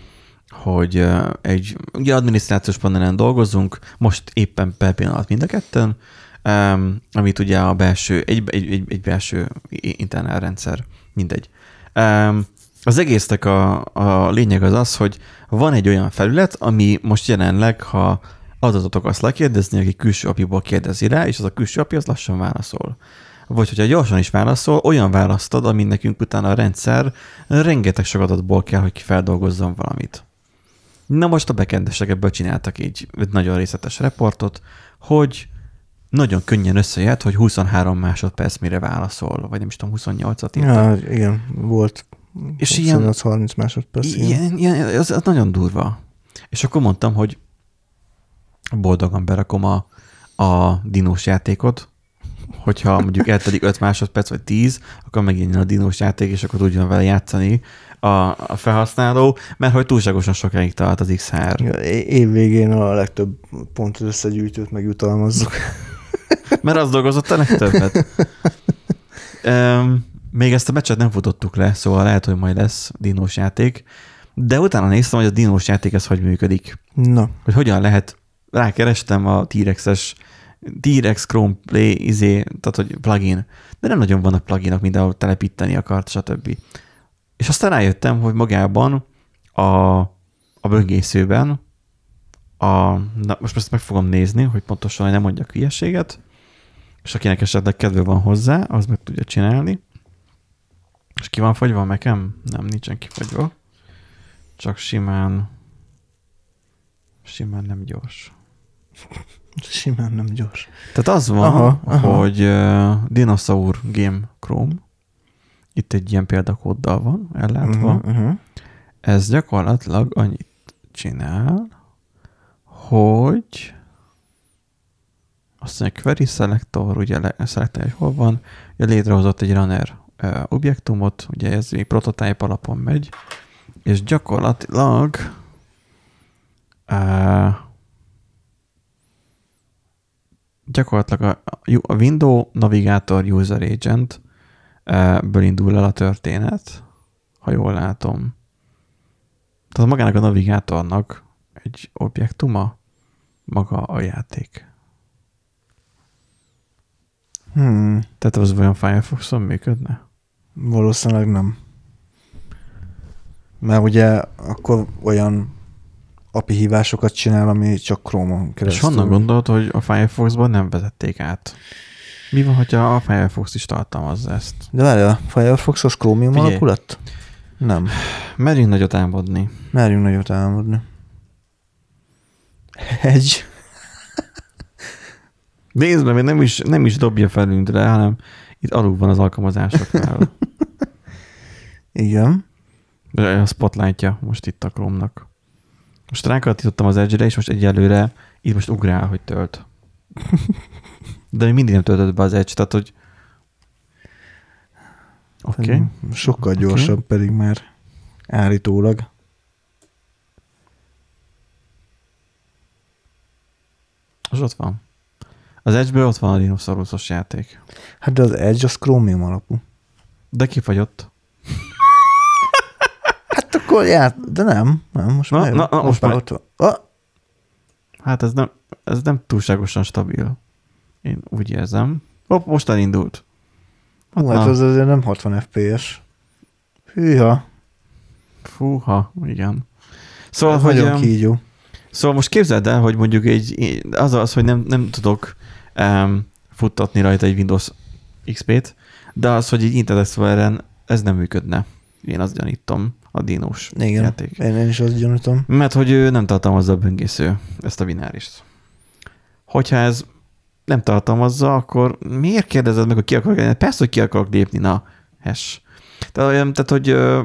hogy egy ugye adminisztrációs panelen dolgozunk, most éppen per pillanat mind a ketten, um, amit ugye a belső, egy, egy, egy, egy belső internál rendszer, mindegy. Um, Az egésznek a, a lényeg az az, hogy van egy olyan felület, ami most jelenleg, ha adatot akarsz lekérdezni, aki külső apiból kérdezi rá, és az a külső api az lassan válaszol. Vagy hogyha gyorsan is válaszol, olyan választ ad, amin nekünk utána a rendszer rengeteg sok adatból kell, hogy feldolgozzon valamit. Na most a backendesek ebből csináltak így egy nagyon részletes reportot, hogy nagyon könnyen összejött, hogy huszonhárom másodperc mire válaszol, vagy nem is tudom, huszonnyolcat írtam. Ja, igen, volt. És ilyen, harminc másodperc. Ilyen, ilyen, az, az nagyon durva. És akkor mondtam, hogy boldogan berakom a, a dinós játékot, hogyha mondjuk eltelik öt másodperc, vagy tíz, akkor megint a dinós játék, és akkor tudjon vele játszani a, a felhasználó, mert hogy túlságosan sokáig tart az iksz há er. Ja, év végén a legtöbb pontot összegyűjtőt megjutalmazzuk. Mert az dolgozott a legtöbbet. um, Még ezt a meccset nem futottuk le, szóval lehet, hogy majd lesz dinós játék, de utána néztem, hogy a dinós játék ez hogy működik. Na. Hogy hogyan lehet, rákerestem a T-Rex-es, T-Rex Chrome Play, izé, tehát hogy plugin, de nem nagyon vannak pluginok, mindenhol telepíteni akart, stb. És aztán rájöttem, hogy magában a, a böngészőben, a, na, most ezt meg fogom nézni, hogy pontosan hogy nem mondjak hülyeséget, és akinek esetleg kedve van hozzá, az meg tudja csinálni. És ki van fagyva nekem? Nem, nincsen kifagyva. Csak simán... Simán nem gyors. Simán nem gyors. Tehát az van, aha, aha. hogy uh, Dinosaur Game Chrome. Itt egy ilyen példakóddal van ellátva. Uh-huh, uh-huh. Ez gyakorlatilag annyit csinál, hogy... Azt mondja, query selector, ugye selektálja, hogy hol van. Ugye létrehozott egy runner objektumot, ugye ez még prototype alapon megy, és gyakorlatilag uh, gyakorlatilag a, a Windows Navigator User Agent uh, ből indul el a történet, ha jól látom. Tehát magának a navigátornak egy objektuma maga a játék. Hmm. Tehát az olyan Firefoxon működne? Valószínűleg nem. Mert ugye akkor olyan á pé i hívásokat csinál, ami csak Chrome-on keresztül. És honnan gondolod, hogy a Firefoxban nem vezették át? Mi van, hogyha a Firefox is tartalmazza ezt? De várjál, a Firefoxos Chromium alapú lett? Nem. Merjünk nagyot álmodni. Merjünk nagyot álmodni. Edge. Nézd meg, nem is, nem is dobja felünkre, hanem itt alul van az alkalmazásoknál. Igen. De a spotlightja most itt a Chrome-nak. Most rákattintottam az Edge-re, és most egyelőre itt most ugrál, hogy tölt. De még mindig nem töltött be az Edge, tehát hogy... Oké. Okay. Sokkal gyorsabb okay. pedig már állítólag. És ott van. Az Edge-ből ott van a dinoszauruszos játék. Hát de az Edge az Chromium alapú. De kifagyott. Hát akkor ját, de nem. nem most na, na, na, most már ott van. Ah. Hát ez nem, ez nem túlságosan stabil. Én úgy érzem. Hopp, most elindult. Hát, hát az azért nem hatvan ef pé es. Hűha. Fúha, igen. Szóval, hát hogy... Nagyon kígyó. Szóval most képzeld el, hogy mondjuk egy, az az, hogy nem, nem tudok um, futtatni rajta egy Windows iksz pét, de az, hogy egy Internet Exploreren ez nem működne. Én azt gyanítom, a dinós játék. Igen, én is azt gyanítom. Mert hogy ő nem tartalmazza a böngésző, ezt a binárist. Hogyha ez nem tartalmazza, akkor miért kérdezed meg, hogy ki akarok lépni? Persze, hogy ki akarok lépni, na, hash. Tehát, tehát hogy uh,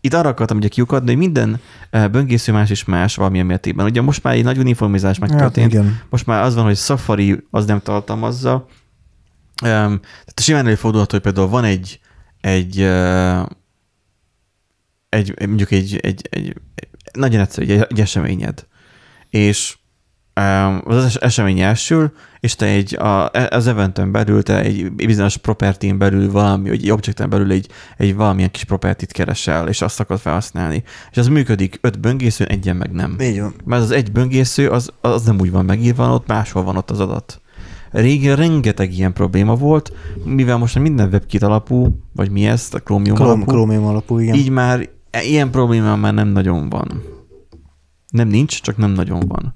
itt arra akartam ugye kiukadni, hogy minden uh, böngésző más és más valamilyen mértékben. Ugye most már egy nagy uniformizás megtörtént. Hát, most már az van, hogy Safari az nem tartalmazza. Um, tehát simán előfordulhat, hogy például van egy egy, uh, egy mondjuk egy, egy, egy, egy nagyon egyszerű, egy, egy eseményed. És az esemény elsül, és te egy, a, az eventen belül, te egy bizonyos propertyn belül valami, vagy egy objecten belül egy, egy valamilyen kis propertit keresel, és azt akarod felhasználni. És az működik öt böngészőn, egyen meg nem. Így van. Mert az egy böngésző, az, az nem úgy van megírva, ott máshol van ott az adat. Régen rengeteg ilyen probléma volt, mivel most minden WebKit alapú, vagy mi ezt, a Chromium Chrome, alapú. Chromium alapú, igen. Így már ilyen probléma már nem nagyon van. Nem nincs, csak nem nagyon van.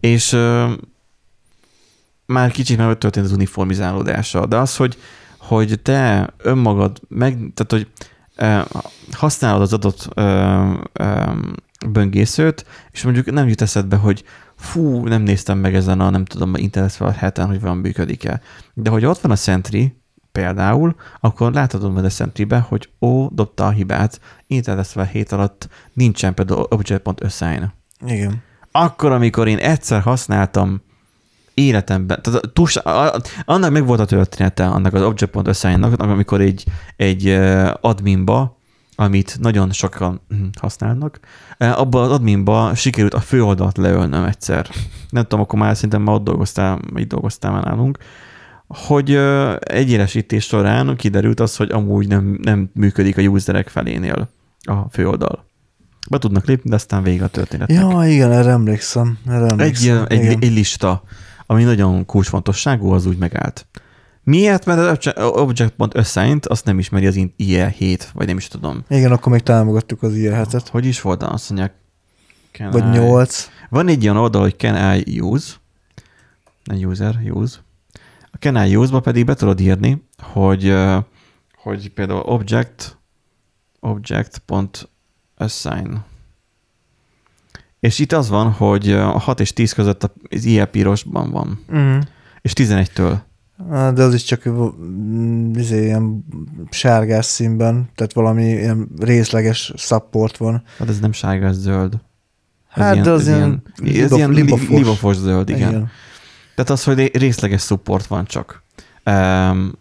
És uh, már kicsit már történt az uniformizálódása, de az, hogy, hogy te önmagad, meg, tehát hogy uh, használod az adott uh, um, böngészőt, és mondjuk nem jut eszedbe, hogy fú, nem néztem meg ezen a, nem tudom, internetfelület heten, hogy valami működik-e. De hogy ott van a Sentry például, akkor láthatod majd a Sentrybe, hogy ó, dobta a hibát, internetfelület hét alatt nincsen például Object.assign. Igen. Akkor, amikor én egyszer használtam életemben, tehát túls, annak meg volt a története, annak az Object.assign-nak, amikor egy, egy adminba, amit nagyon sokan használnak, abban az adminba sikerült a főoldalt leölnöm egyszer. Nem tudom, akkor már szerintem már ott dolgoztál, így dolgoztál már nálunk, hogy egy élesítés során kiderült az, hogy amúgy nem, nem működik a userek felénél a főoldal. Be tudnak lépni, de aztán vége a történetnek. Ja, igen, erre emlékszem. Erre emlékszem egy, egy, egy lista, ami nagyon kulcsfontosságú, az úgy megállt. Miért? Mert az Object.assign-t azt nem ismeri az i e hét, vagy nem is tudom. Igen, akkor még támogattuk az i e hetet. Hogy is volt, azt mondják. Vagy nyolc. Van egy ilyen oldal, hogy Can I Use, nem user, use. A Can I Use-ba pedig be tudod írni, hogy, hogy például object, object. Assign. És itt az van, hogy a hat és tíz között az i e pirosban van. Uh-huh. És tizenegytől. De az is csak ilyen sárgás színben, tehát valami ilyen részleges support van. Hát ez nem sárgás, zöld. Ez hát ilyen, de az ilyen, ilyen, liba, ilyen libafos. libafos zöld, igen. igen. Tehát az, hogy részleges support van csak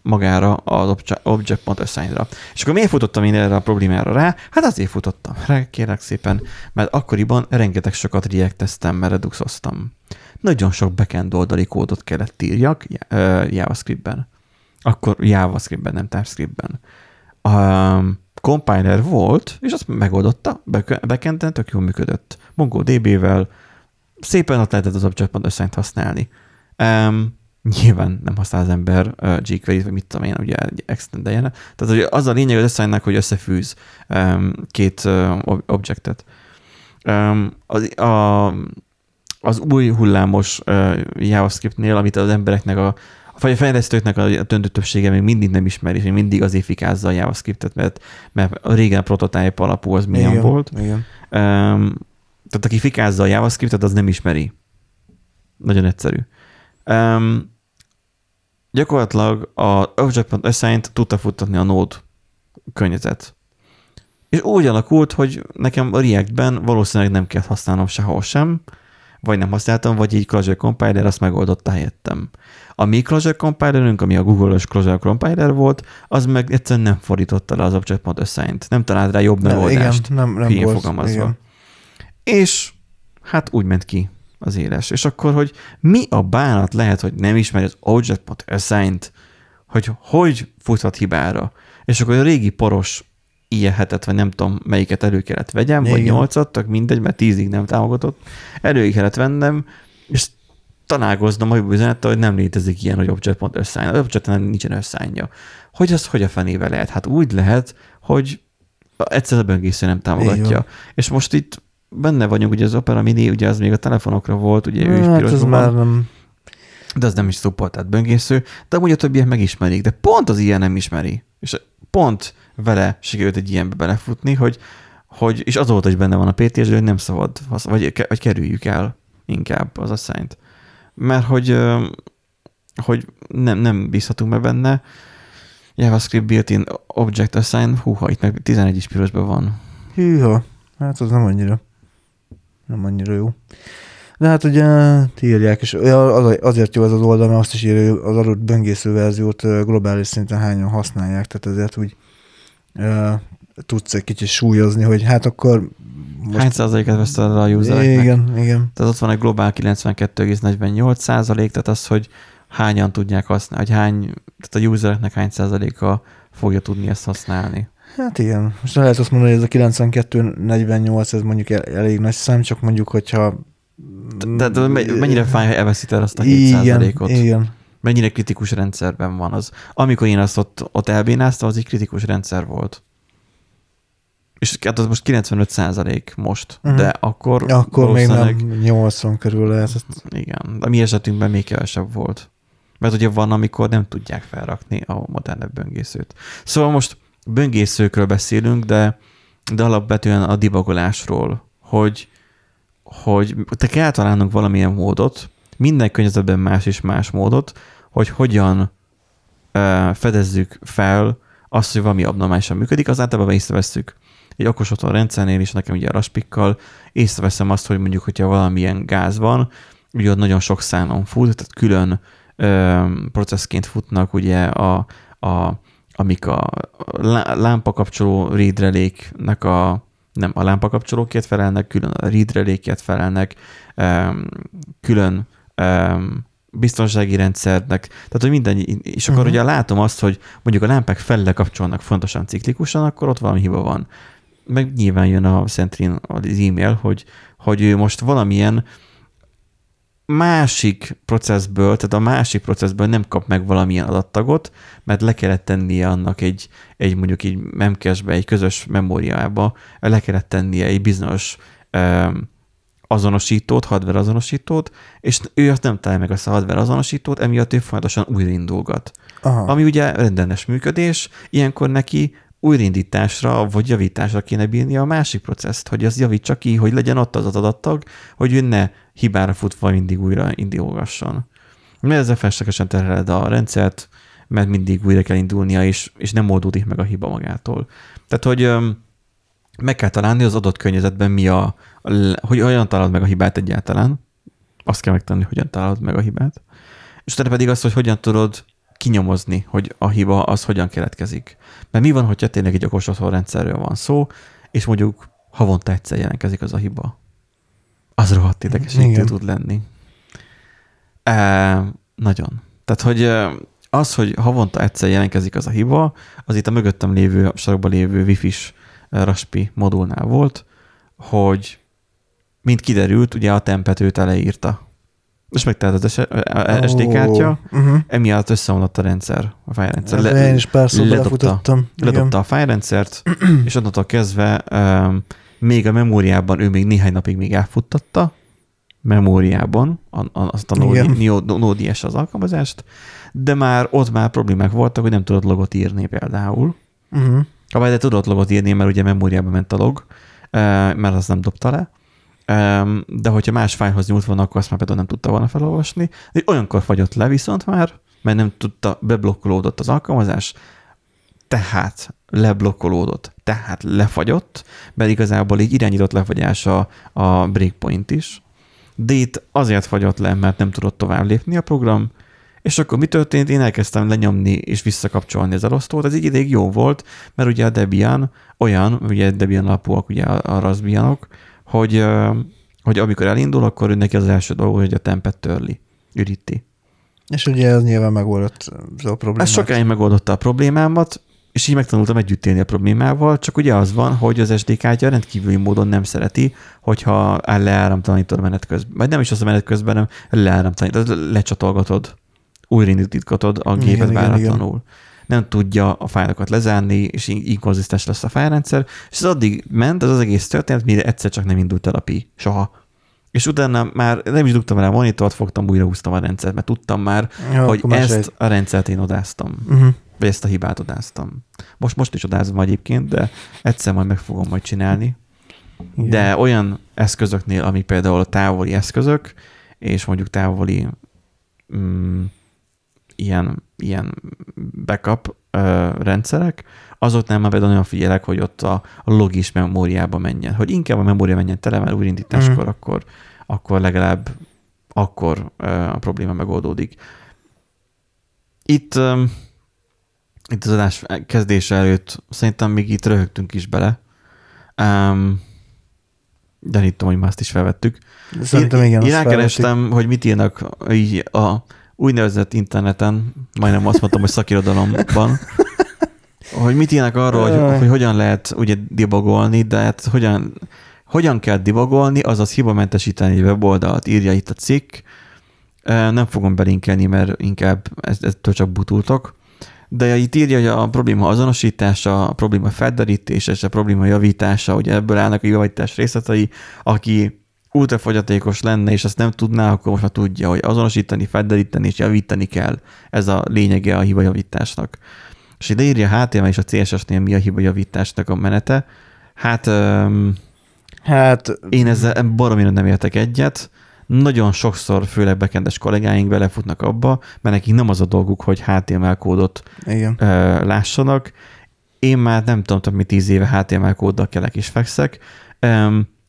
magára az Object.assign-ra. És akkor miért futottam én erre a problémára rá? Hát azért futottam rá, kérlek szépen, mert akkoriban rengeteg sokat react-eztem, mert reduxoztam. Nagyon sok backend oldali kódot kellett írjak JavaScript-ben. Akkor JavaScript-ben, nem TypeScript-ben. A compiler volt, és azt megoldotta, backend-en tök jól működött. MongoDB-vel szépen ott lehetett az Object.assign-t használni. Nyilván nem használ az ember uh, jQuery-t, vagy mit tudom én, ugye extendeljenek. Tehát hogy az a lényeg az assignnak, hogy összefűz um, két uh, objectet. Um, az, a, az új hullámos uh, JavaScript-nél, amit az embereknek, a, a fejlesztőknek a döntő többsége még mindig nem ismeri, és mindig azért fikázza a JavaScript-et, mert, mert a régen a prototype alapú az milyen igen, volt. Igen. Um, tehát aki fikázza a JavaScript-et, az nem ismeri. Nagyon egyszerű. Um, Gyakorlatilag az Object.assign-t tudta futtatni a Node környezet. És úgy alakult, hogy nekem a React-ben valószínűleg nem kell használnom sehol sem, vagy nem használtam, vagy így Closure Compiler, azt megoldotta helyettem. A mi Closure Compilerünk, ami a Google-os Closure Compiler volt, az meg egyszerűen nem fordította le az Object.assign-t. Nem talált rá jobb megoldást. Nem, nem, nem volt, fogalmazva. Igen. És hát úgy ment ki az éles. És akkor, hogy mi a bánat lehet, hogy nem ismeri az Object.assign-t, hogy hogy futhat hibára. És akkor a régi poros i e hetet, vagy nem tudom, melyiket elő kellett vegyem, igen, vagy nyolcat, tök mindegy, mert tízig nem támogatott. Elő kellett vennem, és találkoznom a üzenettel, hogy nem létezik ilyen, hogy Object.assign. Az Object-en nincsen assign-ja. Hogy az hogy a fenével lehet? Hát úgy lehet, hogy egyszerűen a böngésző nem támogatja. És most itt benne vagyunk, ugye az Opera Mini, ugye az még a telefonokra volt, ugye ő is hát pirosban. Már nem. De az nem is support, tehát böngésző, de amúgy a többiek megismerik, de pont az ilyen nem ismeri. És pont vele sikerült egy ilyenbe belefutni, hogy, hogy és azóta is benne van a pé té es, de hogy nem szabad, vagy, vagy kerüljük el inkább az assignt. Mert hogy, hogy nem, nem bízhatunk be benne. JavaScript built-in Object.assign, húha, itt meg tizenegy is pirosban van. Hűha, hát az nem annyira, nem annyira jó. De hát ugye írják, és azért jó ez az oldal, mert azt is írja, hogy az adott böngésző verziót globális szinten hányan használják, tehát ezért úgy e, tudsz egy kicsit súlyozni, hogy hát akkor... Most... Hány százalékát veszted a usereknek? Igen, igen. Tehát ott van egy globál kilencvenkettő egész negyvennyolc százalék, tehát az, hogy hányan tudják használni, hogy hány, tehát a usereknek hány százaléka fogja tudni ezt használni. Hát igen, most lehet azt mondani, hogy ez a kilencvenkettő egész negyvennyolc, ez mondjuk el, elég nagy szám, csak mondjuk, hogyha De, de mennyire fáj, ha elveszíted azt a hét százalékot? Igen, igen. Mennyire kritikus rendszerben van az. Amikor én azt ott, ott elbénáztam, az egy kritikus rendszer volt. És hát az most kilencvenöt százalék most, uh-huh. de akkor... Akkor még nem nyolcvan körül lehetett. Igen, a mi esetünkben még kevesebb volt. Mert ugye van, amikor nem tudják felrakni a modernebb böngészőt. Szóval most böngészőkről beszélünk, de, de alapvetően a debugolásról, hogy hogy te kell találnunk valamilyen módot, minden környezetben más és más módot, hogy hogyan uh, fedezzük fel azt, hogy valami abnormálisan működik, az általában észrevesszük. Egy okos otthon rendszernél is, nekem ugye a Raspikkal észreveszem azt, hogy mondjuk, hogyha valamilyen gáz van, ugye ott nagyon sok szánon fut, tehát külön uh, processzként futnak ugye a, a, amik a lámpakapcsoló read-reléknek a nem a lámpakapcsolókért felelnek, külön a read relékért felelnek, külön biztonsági rendszernek, tehát hogy minden, és akkor uh-huh. ugye látom azt, hogy mondjuk a lámpák felé kapcsolnak fontosan ciklikusan, akkor ott valami hiba van. Meg nyilván jön a Sentry-n az e-mail, hogy, hogy ő most valamilyen másik processzből, tehát a másik processzből nem kap meg valamilyen adattagot, mert le kellett tennie annak egy, egy mondjuk így memcache-be, egy közös memóriába, le kellett tennie egy bizonyos um, azonosítót, hardware azonosítót, és ő azt nem találja meg azt a hardware azonosítót, emiatt ő folyamatosan újraindulgat. Aha. Ami ugye rendenes működés, ilyenkor neki újraindításra vagy javításra kéne bírnia a másik processzt, hogy az javítsa ki, hogy legyen ott az adattag, hogy ő ne hibára futva mindig újra indulgasson. Mert ezzel feleslegesen terheled a rendszert, mert mindig újra kell indulnia, és, és nem oldódik meg a hiba magától. Tehát, hogy öm, meg kell találni az adott környezetben mi a, a hogy olyan találod meg a hibát egyáltalán, azt kell megtanulni, hogyan találod meg a hibát, és utána pedig azt, hogy hogyan tudod kinyomozni, hogy a hiba az hogyan keletkezik. Mert mi van, hogyha tényleg egy okos otthon rendszerről van szó, és mondjuk havonta egyszer jelentkezik az a hiba. Az rohadt idegesítő tud lenni. E, nagyon. Tehát, hogy az, hogy havonta egyszer jelentkezik az a hiba, az itt a mögöttem lévő, a sarokban lévő wifis Raspi modulnál volt, hogy mint kiderült, ugye a tempet őt eleírta. És megtalált az es dé kártya, oh, uh-huh. emiatt összeomlott a rendszer, a fájrendszer. Le, én is pár szóba lefutottam. Ledobta a fájrendszert, és onnantól kezdve um, még a memóriában ő még néhány napig még elfuttatta, memóriában, azt a Node.js az alkalmazást, de már ott már problémák voltak, hogy nem tudott logot írni például. Uh-huh. Vagy de tudott logot írni, mert ugye memóriában ment a log, mert azt nem dobta le. De hogyha más fájlhoz nyúlt volna, akkor azt már például nem tudta volna felolvasni. De olyankor fagyott le viszont már, mert nem tudta, beblokkolódott az alkalmazás, tehát leblokkolódott, tehát lefagyott, mert igazából így irányított lefagyása a breakpoint is. De itt azért fagyott le, mert nem tudott tovább lépni a program, és akkor mi történt? Én elkezdtem lenyomni és visszakapcsolni az elosztót. Ez így ideig jó volt, mert ugye a Debian olyan, ugye Debian alapúak ugye a Raspbianok, Hogy, hogy amikor elindul, akkor ő neki az első dolog, hogy a tempet törli, üríti. És ugye ez nyilván megoldott a problémát. Ez sokáig megoldotta a problémámat, és így megtanultam együtt élni a problémával, csak ugye az van, hogy az es dé kártya rendkívüli módon nem szereti, hogyha leáramtalanítod a menet közben. Vagy nem is az a menet közben, hanem leáramtalanítod, lecsatolgatod, újraindítgatod a gépet igen, váratlanul. Igen, igen. nem tudja a fájlokat lezárni, és inkonzisztens lesz a fájlrendszer, és ez addig ment, ez az egész történet, mire egyszer csak nem indult el a Pi, soha. És utána már nem is dugtam rá a monitort, fogtam, újra húztam a rendszert, mert tudtam már, jó, hogy ezt egy... a rendszert én odáztam. Uh-huh. Vagy ezt a hibát odáztam. Most, most is odázom egyébként, de egyszer majd meg fogom majd csinálni. Igen. De olyan eszközöknél, ami például a távoli eszközök, és mondjuk távoli mm, ilyen, ilyen backup ö, rendszerek, azoknál már például nagyon figyelek, hogy ott a, a log is memóriába menjen. Hogy inkább a memória menjen tele, mert újraindításkor mm. akkor, akkor legalább akkor ö, a probléma megoldódik. Itt, ö, itt az adás kezdése előtt szerintem még itt röhögtünk is bele. Um, de nem tudom, hogy már azt is felvettük. Szerintem igen, én rákerestem, hogy mit írnak így a úgynevezett interneten, majdnem azt mondtam, hogy szakirodalomban, hogy mit írnak arról, hogy, hogy hogyan lehet ugye debugolni, de hát hogyan, hogyan kell debugolni, azaz hibamentesíteni egy weboldalt, írja itt a cikk. Nem fogom belinkelni, mert inkább ettől csak butultok. De itt írja, hogy a probléma azonosítása, a probléma felderítése és a probléma javítása, hogy ebből állnak a javítás részletei, aki ultrafogyatékos lenne, és azt nem tudná, akkor most már tudja, hogy azonosítani, felderíteni és javítani kell. Ez a lényege a hibajavításnak. És ide írja a há té em el és a cé es es-nél mi a hibajavításnak a menete. Hát, hát én ezzel baromira nem értek egyet. Nagyon sokszor, főleg backendes kollégáink belefutnak abba, mert nekik nem az a dolguk, hogy há té em el kódot igen. lássanak. Én már nem tudom, több mint tíz éve há té em el kóddal kelek és fekszek.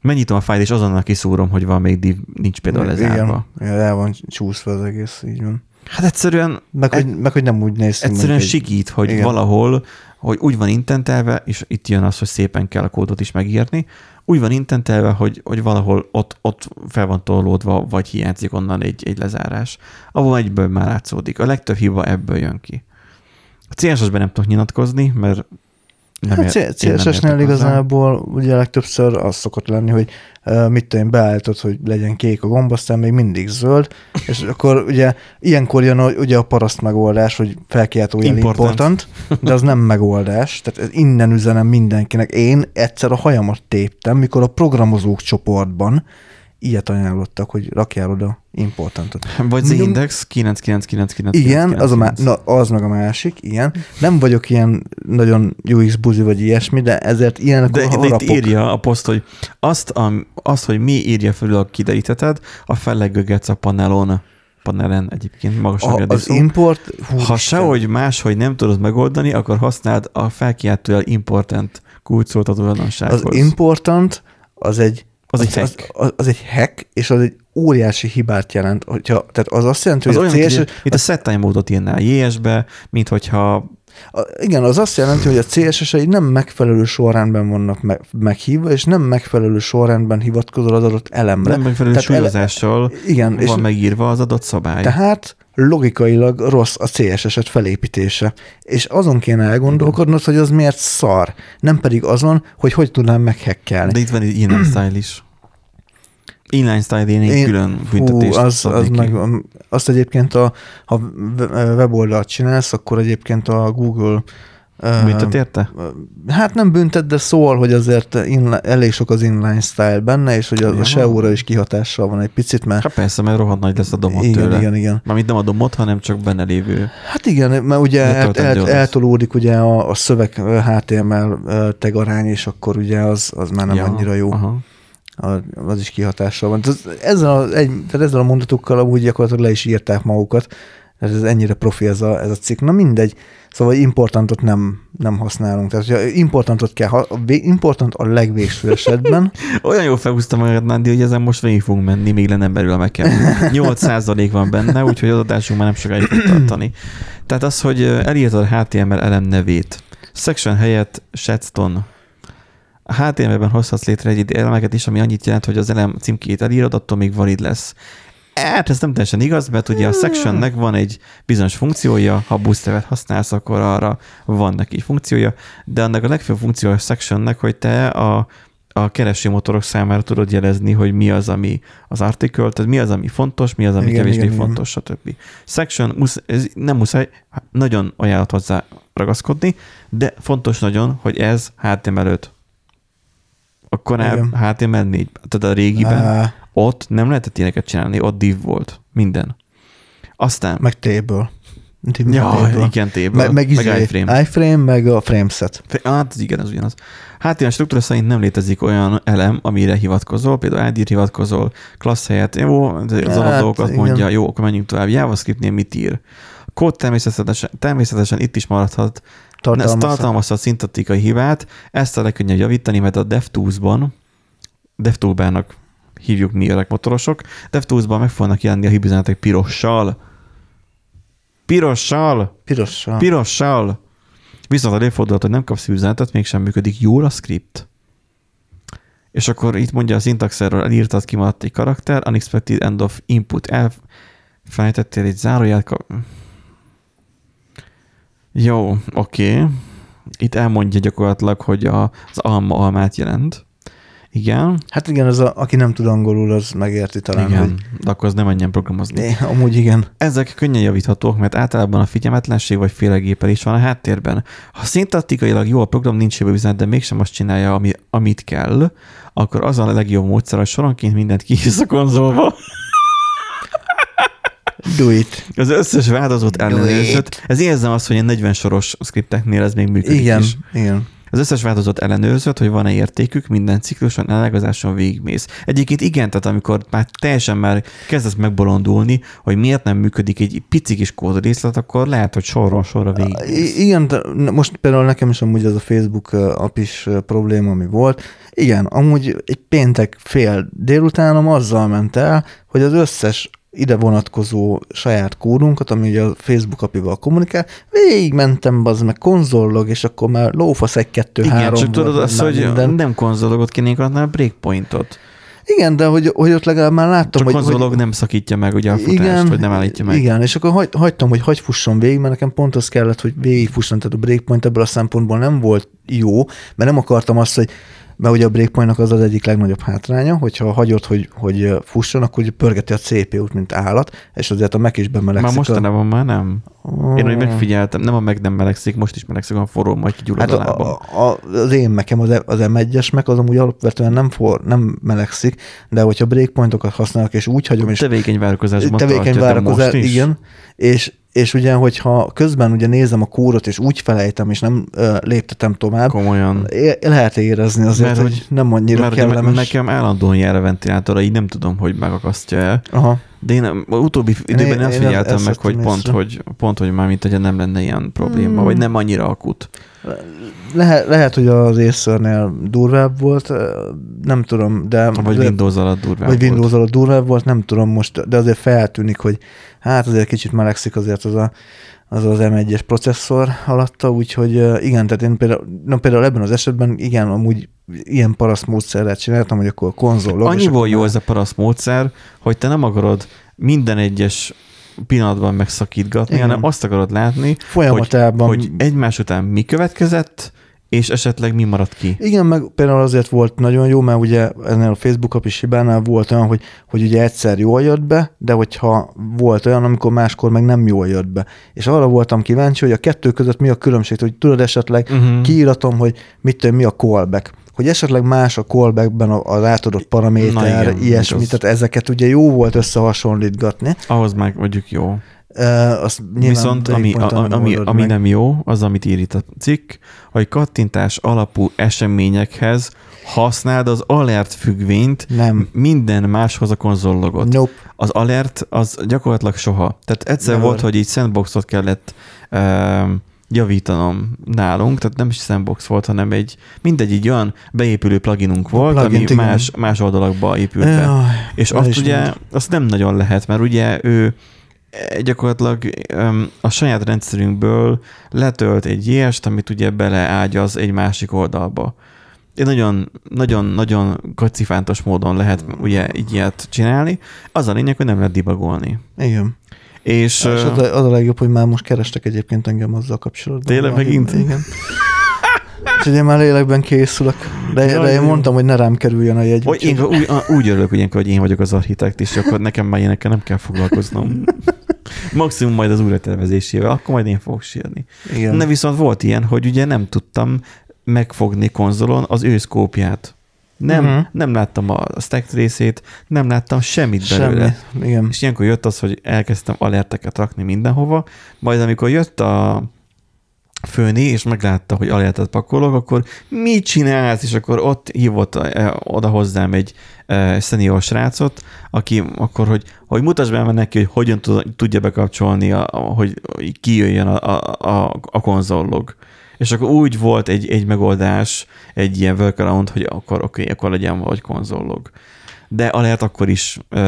Megnyitom a fájt, és azonnal kiszúrom, hogy van még div, nincs például lezárva. Igen, el van csúszva az egész, így van. Hát egyszerűen... Meg, egy, meg hogy nem úgy néz ki. Egyszerűen sikít, hogy igen. valahol, hogy úgy van intentelve, és itt jön az, hogy szépen kell a kódot is megírni, úgy van intentelve, hogy, hogy valahol ott, ott fel van torlódva, vagy hiányzik onnan egy, egy lezárás. Abban egyből már látszódik. A legtöbb hiba ebből jön ki. A cé es es-ben nem tudok nyilatkozni, mert nem hát ér, cé es es-nél igazából ugye legtöbbször az szokott lenni, hogy uh, mit tudom én, beállítod, hogy legyen kék a gomb, aztán még mindig zöld, és akkor ugye ilyenkor jön ugye a paraszt megoldás, hogy felkiáltó jel important, de az nem megoldás, tehát innen üzenem mindenkinek. Én egyszer a hajamat téptem, mikor a programozók csoportban ilyet ajánlottak, hogy rakjál oda importantot. Vagy az index kilenc kilenc kilenc kilenc. Igen, kilenc, kilenc, kilenc. Az, a má- na, az meg a másik, ilyen. Nem vagyok ilyen nagyon u iksz buzi vagy ilyesmi, de ezért ilyenek de, a harapok. De itt írja a poszt, hogy azt, a, azt hogy mi írja felül a kideríteted, a fellegögetsz a panelon. Panelen egyébként magasra. Az szó. Import... Hú, ha sehogy máshogy nem tudod megoldani, akkor használd a felkiáltójel important kulcsszoltató azonossághoz. Az important az egy Az, az, egy az, az, az egy hack, és az egy óriási hibát jelent. Hogyha, tehát az azt jelenti, az hogy olyan, a cé es es... Itt a settime módot írnál jé es-be, mint hogyha... A, igen, az azt jelenti, hogy a cé es es-ei nem megfelelő sorrendben vannak me- meghívva, és nem megfelelő sorrendben hivatkozol az adott elemre. Nem megfelelő tehát súlyozással ele... igen, van és megírva az adott szabály. Tehát logikailag rossz a cé es es-et felépítése. És azon kéne elgondolkodnod, igen. hogy az miért szar, nem pedig azon, hogy hogy tudnám meghekkelni. De itt van egy inline style is. Inline style én külön büntetést az, az meg, azt egyébként, a, ha weboldalt csinálsz, akkor egyébként a Google... Büntet érte? Hát nem büntet, de szól, hogy azért inla, elég sok az inline style benne, és hogy a, a es e o-ra is kihatással van egy picit, mert... Hát persze, mert rohadt nagy lesz a domot igen, tőle. Igen, igen. Mármint nem a domot, hanem csak benne lévő... Hát igen, mert ugye el, el, eltolódik ugye a, a szöveg há té em el tag arány, és akkor ugye az, az már nem ja, annyira jó. Aha. A, az is kihatással van. Ezzel a, egy, tehát ezzel a mondatokkal amúgy gyakorlatilag le is írták magukat, ez ennyire profi ez a, ez a cikk. Na mindegy, szóval importantot nem, nem használunk. Tehát, hogyha importantot kell, ha, important a legvégső esetben. Olyan jól felhúztam magad, Nándi, hogy ezen most végig fogunk menni, még le nem belül a mekem. nyolc százalék van benne, úgyhogy az adásunk már nem sokáig tud tartani. Tehát az, hogy elírtad a há té em el elem nevét. Section helyett Shadstone. A há té em el-ben hozhatsz létre egy elemeket is, ami annyit jelent, hogy az elem címkét elírod, attól még valid lesz. Hát ez nem teljesen igaz, mert ugye a sectionnek van egy bizonyos funkciója, ha bootstrapet használsz, akkor arra van neki funkciója, de annak a legfőbb funkciója a sectionnek, hogy te a, a keresőmotorok számára tudod jelezni, hogy mi az, ami az article, tehát mi az, ami fontos, mi az, ami igen, kevésbé igen, fontos, igen. stb. Section musz, ez nem muszáj, nagyon ajánlott hozzá ragaszkodni, de fontos nagyon, hogy ez há té em el öt. Akkor há té em el négy, tehát a régiben uh. ott nem lehetett ilyeneket csinálni, ott div volt, minden. Aztán... Meg table. table. Ja, table. Igen, table. Meg, meg, meg iframe. iframe, meg a frameset. Hát igen, az ugyanaz. há té em el struktúra szerint nem létezik olyan elem, amire hivatkozol, például i dé-re hivatkozol, klassz helyett, jó, az adatolókat hát, mondja, igen. Jó, akkor menjünk tovább. JavaScriptnél mit ír? A kód természetesen, természetesen itt is maradhat, tartalmazhat szintetikai hibát, ezt a legkönnyebb javítani, mert a DevTools-ban, DevToolbának hívjuk mi öreg motorosok, DevTools-ban meg fognak jelenni a hibüzenetek pirossal. Pirossal! Pirossal! Pirossal! Viszont előfordulhat, hogy nem kapsz üzenetet, mégsem működik jól a script. És akkor itt mondja a szintaxerről, elírtad, kimaradt egy karakter, unexpected end of input, elfelejtettél egy záróját, kap... Jó, oké. Okay. Itt elmondja gyakorlatilag, hogy a, az alma almát jelent. Igen. Hát igen, az a, aki nem tud angolul, az megérti talán. Igen, hogy... de akkor az nem menjen programozni. É, amúgy igen. Ezek könnyen javíthatók, mert általában a figyelmetlenség vagy félegépelés van a háttérben. Ha szintaktikailag jó a program, nincs jövő üzenet, de mégsem azt csinálja, ami, amit kell, akkor az a legjobb módszer, hogy soronként mindent kihisz a konzolba. Do it. Az összes változót ellenőrzött. Ez érzem azt, hogy a negyven soros scripteknél ez még működik igen, is. Igen. Az összes változót ellenőrzött, hogy van-e értékük, minden cikluson, elágazáson végigmész. Egyébként igen, tehát amikor már teljesen már kezdesz megbolondulni, hogy miért nem működik egy pici kis kódrészlet, akkor lehet, hogy sorról sorra végigmész. Igen, most például nekem is amúgy az a Facebook apis probléma, ami volt. Igen, amúgy egy péntek fél délutánom azzal ment el, hogy az összes ide vonatkozó saját kódunkat, ami ugye a Facebook apival kommunikál, végigmentem, bazd meg, konzollog, és akkor már lófasz egy, kettő, igen, három. Igen, csak tudod azt, hogy minden. Nem konzollogot kénénk, hanem breakpointot. Igen, de hogy, hogy ott legalább már láttam, csak hogy... Csak konzollog hogy, nem szakítja meg ugye a futást, igen, vagy nem állítja meg. Igen, és akkor hagy, hagytam, hogy hagy fusson végig, mert nekem pont az kellett, hogy végigfusson, tehát a breakpoint ebből a szempontból nem volt jó, mert nem akartam azt, hogy mert ugye a breakpointnak az az egyik legnagyobb hátránya, hogyha hagyod, hogy, hogy fusson, akkor pörgeti a cé pé út, mint állat, és azért a Mac is bemelegszik. Már mostanában már nem. Oh. Én úgy megfigyeltem, nem a Mac nem melegszik, most is melegszik, a forró, majd kigyullad hát a lábam. A, a, az én Macem, az, az em egyes Mac, az amúgy alapvetően nem, for, nem melegszik, de hogyha breakpointokat használok, és úgy hagyom, és... Tevékeny várakozásban tevékeny várakozás, most is. Igen, és... És ugye, hogyha közben ugye nézem a kórot, és úgy felejtem, és nem uh, léptetem tovább, komolyan. É- lehet érezni azért, mert, hogy nem annyira mert kellemes. Nekem állandóan jár a ventilátora, így nem tudom, hogy megakasztja el. Aha. De én a utóbbi időben én, nem én figyeltem meg, hogy pont, hogy pont, hogy már mint, hogy nem lenne ilyen probléma, hmm. vagy nem annyira akut. Le- lehet, hogy az észörnél durvább volt, nem tudom, de... Vagy Windows alatt durvább vagy volt. Windows alatt durvább volt, nem tudom most, de azért feltűnik, hogy hát azért kicsit melegszik azért az a, az, az em egyes processzor alatta, úgyhogy igen, tehát én például, na például ebben az esetben igen, amúgy ilyen parasz módszerrel csináltam, hogy akkor konzolog. Annyiból jó már... ez a parasz módszer, hogy te nem akarod minden egyes pillanatban megszakítgatni, igen. Hanem azt akarod látni, folyamatában... hogy, hogy egymás után mi következett, és esetleg mi maradt ki. Igen, meg például azért volt nagyon jó, mert ugye ennél a Facebook apis hibánál volt olyan, hogy, hogy ugye egyszer jól jött be, de hogyha volt olyan, amikor máskor meg nem jól jött be. És arra voltam kíváncsi, hogy a kettő között mi a különbség, hogy tudod esetleg uh-huh. kiíratom, hogy mit tudom, mi a callback. Hogy esetleg más a callbackben az átadott paraméter, igen, ilyesmi, tehát ezeket ugye jó volt összehasonlítgatni. Ahhoz meg mondjuk jó. Azt viszont ami, a, ami, ami nem jó, az, amit ír itt a cikk, hogy kattintás alapú eseményekhez használd az alert függvényt, nem. Minden máshoz a konzollogot. Nope. Az alert az gyakorlatilag soha. Tehát egyszer Never. Volt, hogy így sandboxot kellett uh, javítanom nálunk, tehát nem is sandbox volt, hanem egy, mindegy egy olyan beépülő pluginunk volt, plugin, ami más, más oldalakba épült be. Jaj, és azt ugye, mind. Azt nem nagyon lehet, mert ugye ő gyakorlatilag a saját rendszerünkből letölt egy ilyest, amit ugye beleágyaz egy másik oldalba. Nagyon-nagyon kacifántos módon lehet ugye így ilyet csinálni. Az a lényeg, hogy nem lehet debugolni. Igen. És, és az, a, az a legjobb, hogy már most kerestek egyébként engem azzal kapcsolatban. Tényleg megint? Igen. Úgyhogy én már lélekben készülök. De, ja, de én jó. mondtam, hogy ne rám kerüljön a jegy. Úgy, én, úgy, úgy örülök ilyenkor, hogy én vagyok az architekt, és akkor nekem már ilyenekkel nem kell foglalkoznom. Maximum majd az újratervezésével, akkor majd én fogok sírni. Igen. De viszont volt ilyen, hogy ugye nem tudtam megfogni konzolon az őszkópját. Nem, uh-huh. nem láttam a stack trace-ét, nem láttam semmit belőle. Semmi. Igen. És ilyenkor jött az, hogy elkezdtem alerteket rakni mindenhova, majd amikor jött a főni, és meglátta, hogy alertet pakolok, akkor mit csinálsz? És akkor ott hívott oda hozzám egy senior srácot, aki akkor, hogy, hogy mutasd be neki, hogy hogyan tudja bekapcsolni, a, hogy kijöjjön a, a, a konzollog. És akkor úgy volt egy, egy megoldás, egy ilyen workaround, hogy akkor oké, okay, akkor legyen valahogy konzollog. De alert akkor is ö,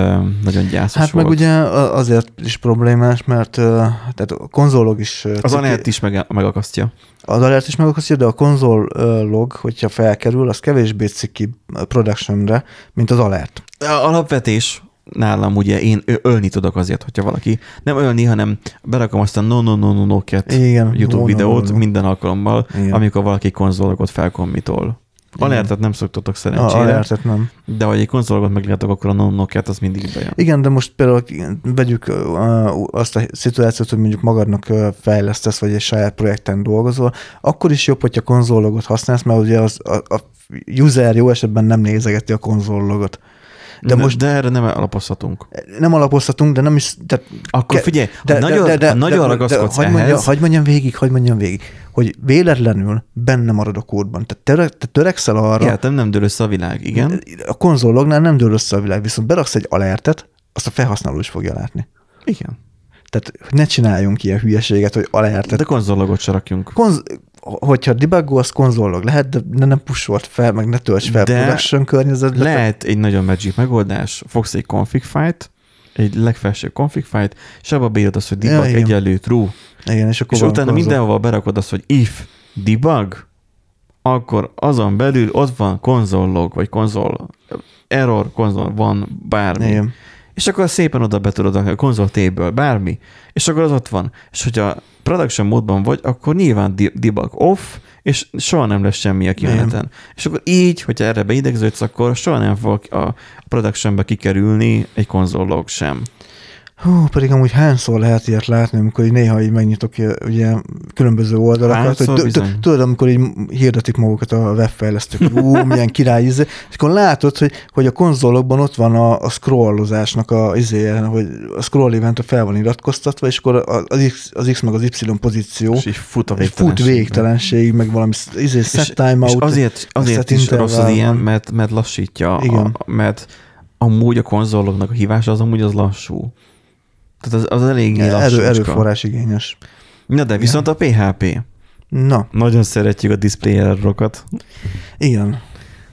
nagyon gyászos hát volt. Hát meg ugye azért is problémás, mert ö, tehát a konzollog is... Ö, az alert is meg, megakasztja. Az alert is megakasztja, de a konzollog, hogyha felkerül, az kevésbé ciki productionre, mint az alert. Alapvetés nálam ugye én ölni tudok azért, hogyha valaki nem ölni, hanem berakom azt a no no no no no cat Igen, YouTube no, videót no, no, no. minden alkalommal, Igen. amikor valaki konzolokat felkommitol. Alertet nem szoktatok szerencsére. Alertet nem. De ha egy konzolokat meglátok, akkor a no no cat az mindig bejön. Igen, de most például vegyük azt a szituációt, hogy mondjuk magadnak fejlesztesz, vagy egy saját projekten dolgozol, akkor is jobb, hogyha konzologot használsz, mert ugye az, a, a user jó esetben nem nézegeti a konzologot. De, de, most, de erre nem alapozhatunk. Nem alapozhatunk, de nem is... De, Akkor ke, figyelj, de, nagyon, de, de, nagyon ragaszkodsz ehhez... Mondja, hagy mondjam végig, hagy mondjam végig, hogy véletlenül benne marad a kódban. Te, töre, te törekszel arra... Értem, nem dől össze a világ, igen. A konzollognál nem dől össze a világ, viszont beraksz egy alertet, azt a felhasználó is fogja látni. Igen. Tehát ne csináljunk ilyen hülyeséget, hogy alertet... De konzollogot se rakjunk. Konz- hogyha debugolsz, konzollog lehet, de nem pussold fel, meg ne tölts fel production környezetbe. Lehet egy nagyon magic megoldás. Fogsz egy config file-t, egy legfelső config file-t, és abba beírod azt, hogy debug ja, egyenlő true. Igen, és akkor és utána konzol. Mindenhova berakod azt, hogy if debug, akkor azon belül ott van konzollog, vagy konzol error, konzol van bármi. Igen. És akkor szépen oda betudod a konzol table, bármi, és akkor az ott van. És hogyha production módban vagy, akkor nyilván debug off, és soha nem lesz semmi a kimeneten. És akkor így, hogyha erre beidegződsz, akkor soha nem fog a productionbe kikerülni egy konzollog sem. Hú, pedig amúgy hányszor lehet ilyet látni, amikor így néha így megnyitok ugye különböző oldalakat, hogy tudod, amikor így hirdetik magukat a webfejlesztők, hú, milyen király izé, és akkor látod, hogy, hogy a konzolokban ott van a, a scrollozásnak a izéje, hogy a scroll eventre fel van iratkoztatva, és akkor az X, az X meg az Y pozíció, és így fut a végtelenség, fut végtelenség meg valami izé, set timeout. És azért, azért is rossz az ilyen, mert, mert lassítja, a, mert amúgy a konzoloknak a hívása az amúgy az lassú. Tehát az, az eléggé lassúcska. Erő, erőforrás igényes. Na de viszont igen. A pé há pé. Na. Nagyon szeretjük a display errorokat. Igen.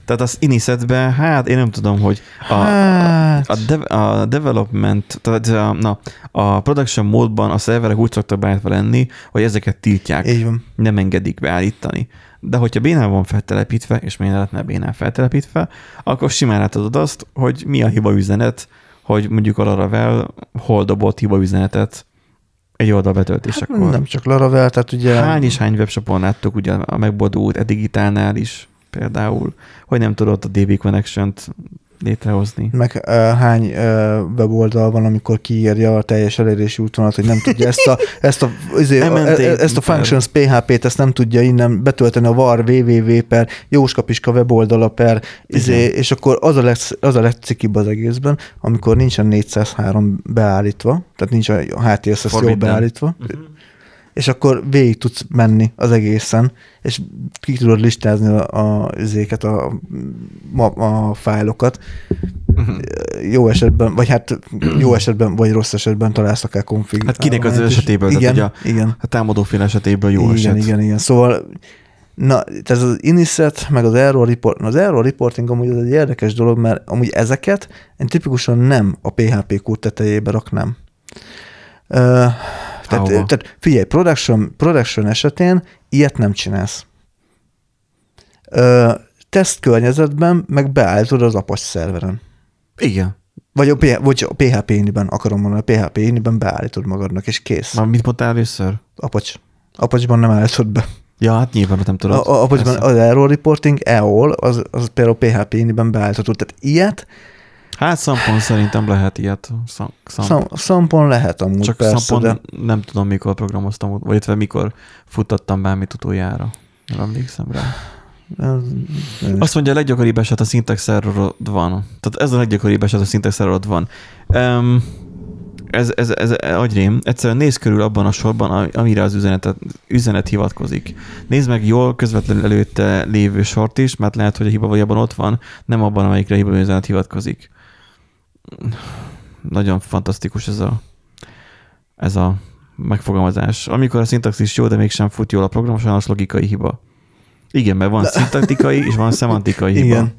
Tehát az inisetben, hát én nem tudom, hogy a, hát. a, dev, a development, tehát a, na, a production módban a szerverek úgy szoktak beállítva lenni, hogy ezeket tiltják. Így van. Nem engedik beállítani. De hogyha bénán van feltelepítve, és miért lehetne bénán feltelepítve, akkor simán látod azt, hogy mi a hiba üzenet, hogy mondjuk a Laravel hol dobott hiba üzenetet egy oldal betöltésekor. Hát nem csak Laravel, tehát ugye... Hány és hány webshopon láttuk, ugye a megbodult Edigitálnál is például, hogy nem tudott a dé bé Connection-t létrehozni. Meg uh, hány uh, weboldal van, amikor kiírja a teljes elérési útvonalat, hogy nem tudja ezt a, ezt a, ezért, a, ezt a functions pé há pét, ezt nem tudja innen betölteni a var www per jóskapiska weboldala per, izé, és akkor az a, lesz, az a legcikibb az egészben, amikor nincsen négyszázhárom beállítva, tehát nincs a há té es es jól beállítva, uh-huh. és akkor végig tudsz menni az egészen, és ki tudod listázni a, a, üzéket, a, a, a fájlokat. Uh-huh. Jó esetben, vagy hát jó esetben, vagy rossz esetben találsz akár konfig. Hát kinek az esetéből, igen, tehát ugye igen. a támadófél esetéből jó igen, eset. Igen, igen, szóval na, ez az iniset, meg az error report, az error reporting amúgy az egy érdekes dolog, mert amúgy ezeket én tipikusan nem a pé há pé kód tetejébe raknám. Uh, Tehát, tehát figyelj, production, production esetén ilyet nem csinálsz. Ö, teszt környezetben meg beállítod az Apache szerveren. Igen. Vagy a, vagy a pé há pé iniben akarom mondani, a pé há pé iniben beállítod magadnak, és kész. Már mit mondtál először? Apache. Apache-ban nem állítod be. Ja, hát nyilván nem tudod. A, ahogy van, az error reporting, e o el, az, az például pé há pé-ben beállítható. Tehát ilyet. Hát szampon szerintem lehet ilyet. Szamp, szamp. Szampon lehet amúgy. Csak persze, szampon de... nem tudom, mikor programoztam, vagy itt, mikor futtattam bármit utoljára. Nem emlékszem rá. Azt mondja, a leggyakoribb eset a syntax errorod van. Tehát ez a leggyakoribb eset a syntax errorod van. Um, ez, ez, ez, agyrém, egyszerűen nézz körül abban a sorban, amire az üzenetet, üzenet hivatkozik. Nézd meg jól közvetlenül előtte lévő sort is, mert lehet, hogy a hiba valójában ott van, nem abban, amelyikre a hiba üzenet hivatkozik. Nagyon fantasztikus ez a, ez a megfogalmazás. Amikor a szintaxis jó, de mégsem fut jól a program, sajnos logikai hiba. Igen, mert van szintaktikai és van szemantikai hiba. Igen.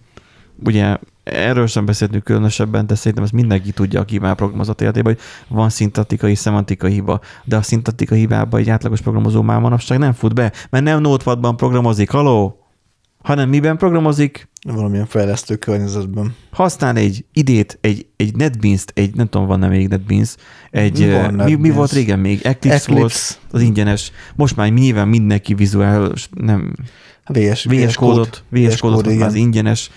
Ugye erről sem beszéltünk különösebben, de szerintem ezt mindenki tudja, aki már programozott életében, hogy van szintaktikai és szemantikai hiba. De a szintaktikai hibában egy átlagos programozó már manapság nem fut be, mert nem Notepadban programozik, haló, hanem miben programozik? Valamilyen fejlesztő környezetben. Használ egy idét, egy, egy NetBeans-t, egy, nem tudom, van-e még NetBeans, egy, van mi, NetBeans. Mi volt régen még? Eclipse, Eclipse volt, az ingyenes. Most már nyilván mindenki vizuális, nem... vé es kódot, vé es kódot az ingyenes,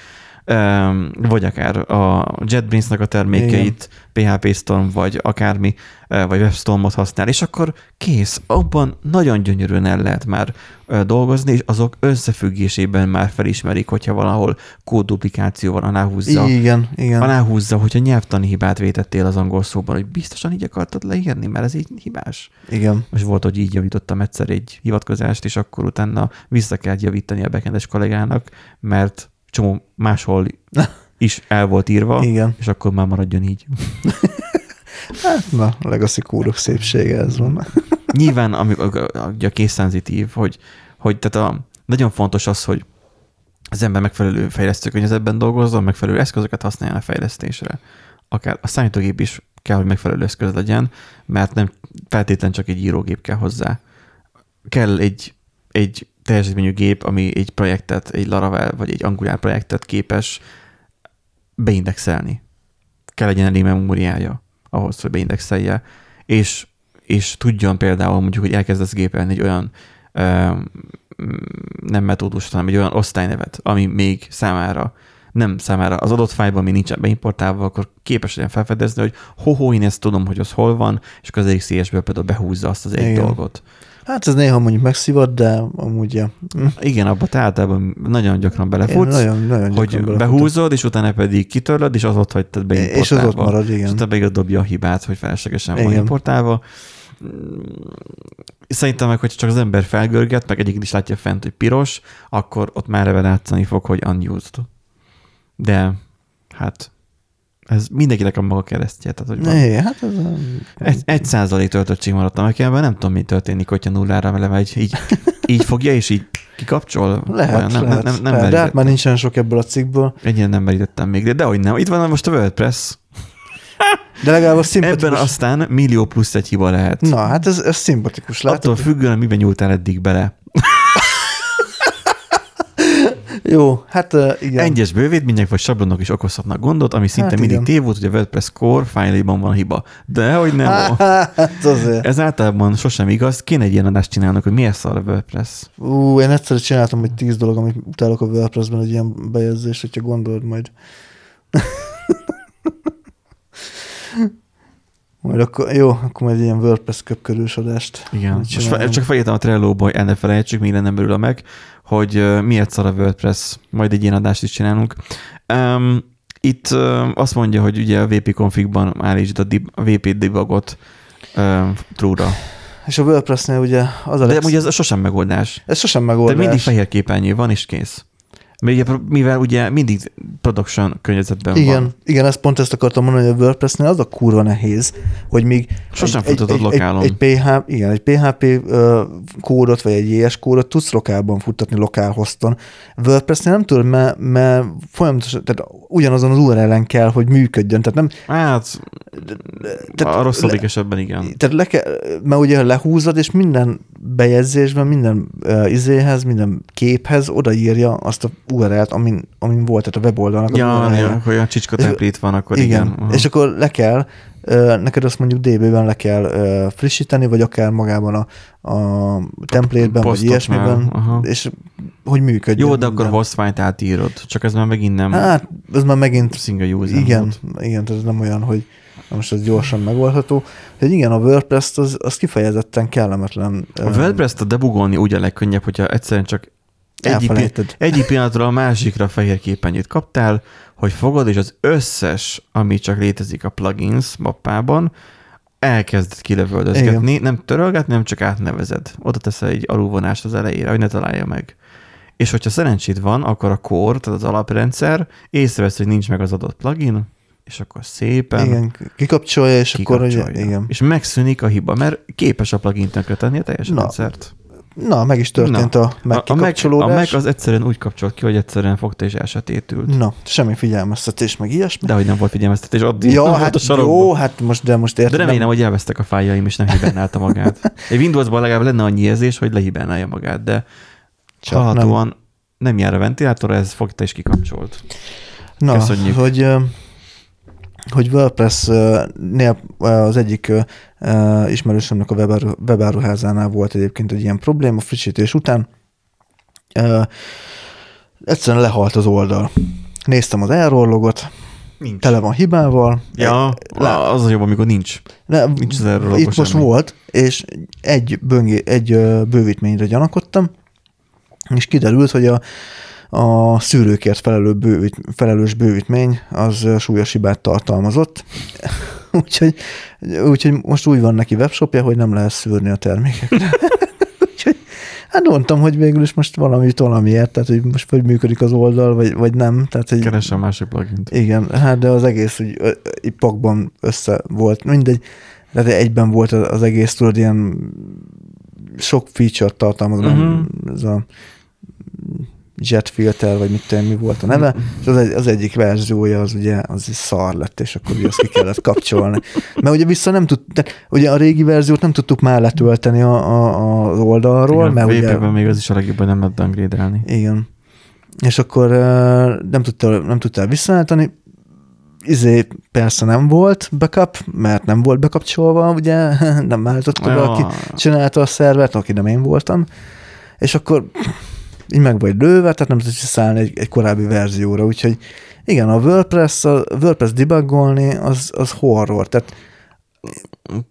um, vagy akár a JetBrains-nak a termékeit, igen. pé há pé Storm, vagy akármi, vagy WebStormot használ, és akkor kész. Abban nagyon gyönyörűen el lehet már dolgozni, és azok összefüggésében már felismerik, hogyha valahol kódduplikáció van, aláhúzza. Igen, igen. Aláhúzza, hogyha nyelvtani hibát vétettél az angol szóban, hogy biztosan így akartad leírni, mert ez így hibás. Igen. Most volt, hogy így javítottam egyszer egy hivatkozást, és akkor utána vissza kell javítani a backendes kollégának, mert csomó máshol is el volt írva, igen. És akkor már maradjon így. Hát na, a legacy kúrok szépsége ez van. Nyilván, amikor a készszenzitív, hogy, hogy tehát a, nagyon fontos az, hogy az ember megfelelő fejlesztőkörnyezetben dolgozzon, megfelelő eszközöket használjon a fejlesztésre. Akár a számítógép is kell, hogy megfelelő eszköz legyen, mert nem feltétlen csak egy írógép kell hozzá. Kell egy, egy teljesítményű gép, ami egy projektet, egy Laravel vagy egy Angular projektet képes beindexelni. Kell legyen elég memóriája ahhoz, hogy beindexelje, és, és tudjon például mondjuk, hogy elkezdesz gépelni egy olyan ö, nem metódust, hanem egy olyan osztálynevet, ami még számára, nem számára az adott fájlban, ami nincsen beimportálva, akkor képes legyen felfedezni, hogy hoho, én ezt tudom, hogy az hol van, és közéig cé es-ből például behúzza azt az egy igen. dolgot. Hát ez néha mondjuk megszívott, de amúgy ja. Igen, abban te általában nagyon gyakran belefutsz, nagyon, nagyon hogy gyakran behúzod, és utána pedig kitörlöd, és az ott hagytad beimportálva. És az ott marad, igen. És utána pedig dobja a hibát, hogy feleslegesen igen. van importálva. Szerintem meg, hogy csak az ember felgörget, meg egyik is látja fent, hogy piros, akkor ott már eleve látszani fog, hogy unused. De hát ez mindenkinek a maga keresztje. Tehát, hogy né, hát ez a... egy, egy százalék töltöttség maradt a mekenben, nem tudom, mi történik, hogyha nullára vele megy, így, így fogja, és így kikapcsol. Lehet, vajon, nem, lehet. Nem, nem, nem lehet. De hát már nincsen sok ebből a cikkből. Egyen nem merítettem még, de dehogy nem. Itt van most a WordPress. De legalább szimpatikus. Ebben aztán millió plusz egy hiba lehet. Na, hát ez, ez szimpatikus. Látod? Attól függően, miben nyúltál eddig bele. Jó, hát uh, igen. Egyes bővétmények vagy sablonok is okozhatnak gondot, ami szinte hát mindig tév volt, hogy a WordPress core fájlaiban van hiba. De hogy nem. Hát azért. Ez általában sosem igaz. Kéne egy ilyen adást csinálnunk, hogy miért szar a WordPress. Ú, én egyszer csináltam, hogy tíz dolog, amit utálok a WordPressben, egy ilyen bejegyzést, hogyha gondolod majd. Majd akkor, jó, akkor majd ilyen WordPress köpkörűs adást. Igen, most csak felírtam a Trello-ba, hogy el ne felejtsük, még nem örül a meg, hogy miért szar a WordPress, majd egy ilyen adást is csinálunk. Um, itt um, azt mondja, hogy ugye a dupla vé pé config-ban állítsd a, dib- a dupla vé pé debugot um, true-ra. És a WordPressnél ugye az a... De ugye ez sosem megoldás. Ez sosem megoldás. De mindig fehér képernyő van, és kész. Mivel ugye mindig production környezetben igen, van. Igen, ezt pont ezt akartam mondani, hogy a WordPressnél az a kurva nehéz, hogy még sosem egy, egy, lokálon. Egy, egy, pé há, igen, egy pé há pé uh, kódot, vagy egy jé es kódot tudsz lokálban futtatni lokálhoston. WordPressnél nem tudod, mert, mert folyamatosan, tehát ugyanazon az u er el-en kell, hogy működjön. Tehát nem... Hát, tehát a rosszabbik esetben igen. Tehát le kell, mert ugye lehúzod, és minden bejegyzésben, minden uh, izéhez, minden képhez odaírja azt a u er el-t, amin, amin volt, tehát a weboldalnak. Ja, ja, akkor olyan csicska templét van, akkor igen. igen. Uh-huh. És akkor le kell neked azt mondjuk dé bé-ben le kell frissíteni, vagy akár magában a, a templétben, vagy ilyesmiben, aha. és hogy működjön. Jó, de akkor hosszfájt átírod, csak ez már megint nem... Hát, ez már megint... Single user. Igen, igen, ez nem olyan, hogy most ez gyorsan megoldható. Hogy igen, a WordPress-t az, az kifejezetten kellemetlen. A WordPress-t a debugolni úgy a legkönnyebb, hogyha egyszerűen csak elfelejted. Egyik pillanatról a másikra fehér képernyőt kaptál, hogy fogod, és az összes, ami csak létezik a plugins mappában, elkezded kilövöldözgetni, igen. nem törölgetni, nem csak átnevezed. Oda teszel egy alulvonást az elejére, hogy ne találja meg. És hogyha szerencséd van, akkor a core, tehát az alaprendszer, észrevesz, hogy nincs meg az adott plugin, és akkor szépen... Igen, kikapcsolja, és kikapcsolja. Akkor... Ugye, igen. És megszűnik a hiba, mert képes a plugin tönkretenni a teljes Na. rendszert. Na, meg is történt Na. a Mac kikapcsolódás. A Mac az egyszerűen úgy kapcsolt ki, hogy egyszerűen fogta és elsötétült. Na, semmi figyelmeztetés, meg ilyesmi. De hogy nem volt figyelmeztetés, addig ja, hát, a sarokban. Jó, hát most, de most értem. De remélem, nem... hogy elvesztek a fájjaim, és nem hibernálta magát. Egy Windowsban legalább lenne annyi érzés, hogy lehibernálja magát, de hallhatóan nem. nem jár a ventilátor, ez fogta és kikapcsolt. Na, köszönjük. Hogy... hogy WordPress-nél az egyik ismerősömnek a webáruházánál volt egyébként egy ilyen probléma frissítés után. Egyszerűen lehalt az oldal. Néztem az error logot, nincs. Tele van hibával. Ja, egy, lá... az a jobb, amikor nincs. Ne, nincs az error logos. Itt most semmi. Volt, és egy, böngé, egy bővítményre gyanakodtam, és kiderült, hogy a a szűrőkért felelő bővít, felelős bővítmény az súlyos hibát tartalmazott, úgyhogy, úgyhogy most úgy van neki webshopja, hogy nem lehet szűrni a termékekre. úgyhogy hát mondtam, hogy végül is most valami valamiért, tehát hogy most vagy működik az oldal, vagy, vagy nem. Tehát, hogy, keresem másik plugint. Igen, hát de az egész úgy, így pakban össze volt, mindegy, tehát egyben volt az, az egész, tudod, ilyen sok feature-t tartalmaz, uh-huh. ez a jetfilter, vagy mit tudom, mi volt a neve, és az, egy, az egyik verziója az ugye az szar lett, és akkor azt ki kellett kapcsolni. Mert ugye vissza nem tudtuk, ugye a régi verziót nem tudtuk már letölteni a, a, az oldalról. Igen, mert ugye... még az is a legjobban nem lehet downgrade-elni. Igen. És akkor nem tudtál, nem tudtál visszaállítani. Izé persze nem volt backup, mert nem volt bekapcsolva, ugye nem váltott oda, aki csinálta a szervert, aki nem én voltam. És akkor így meg vagy lőve, tehát nem tudsz szállni egy, egy korábbi verzióra, úgyhogy igen, a WordPress, a WordPress debugolni az, az horror, tehát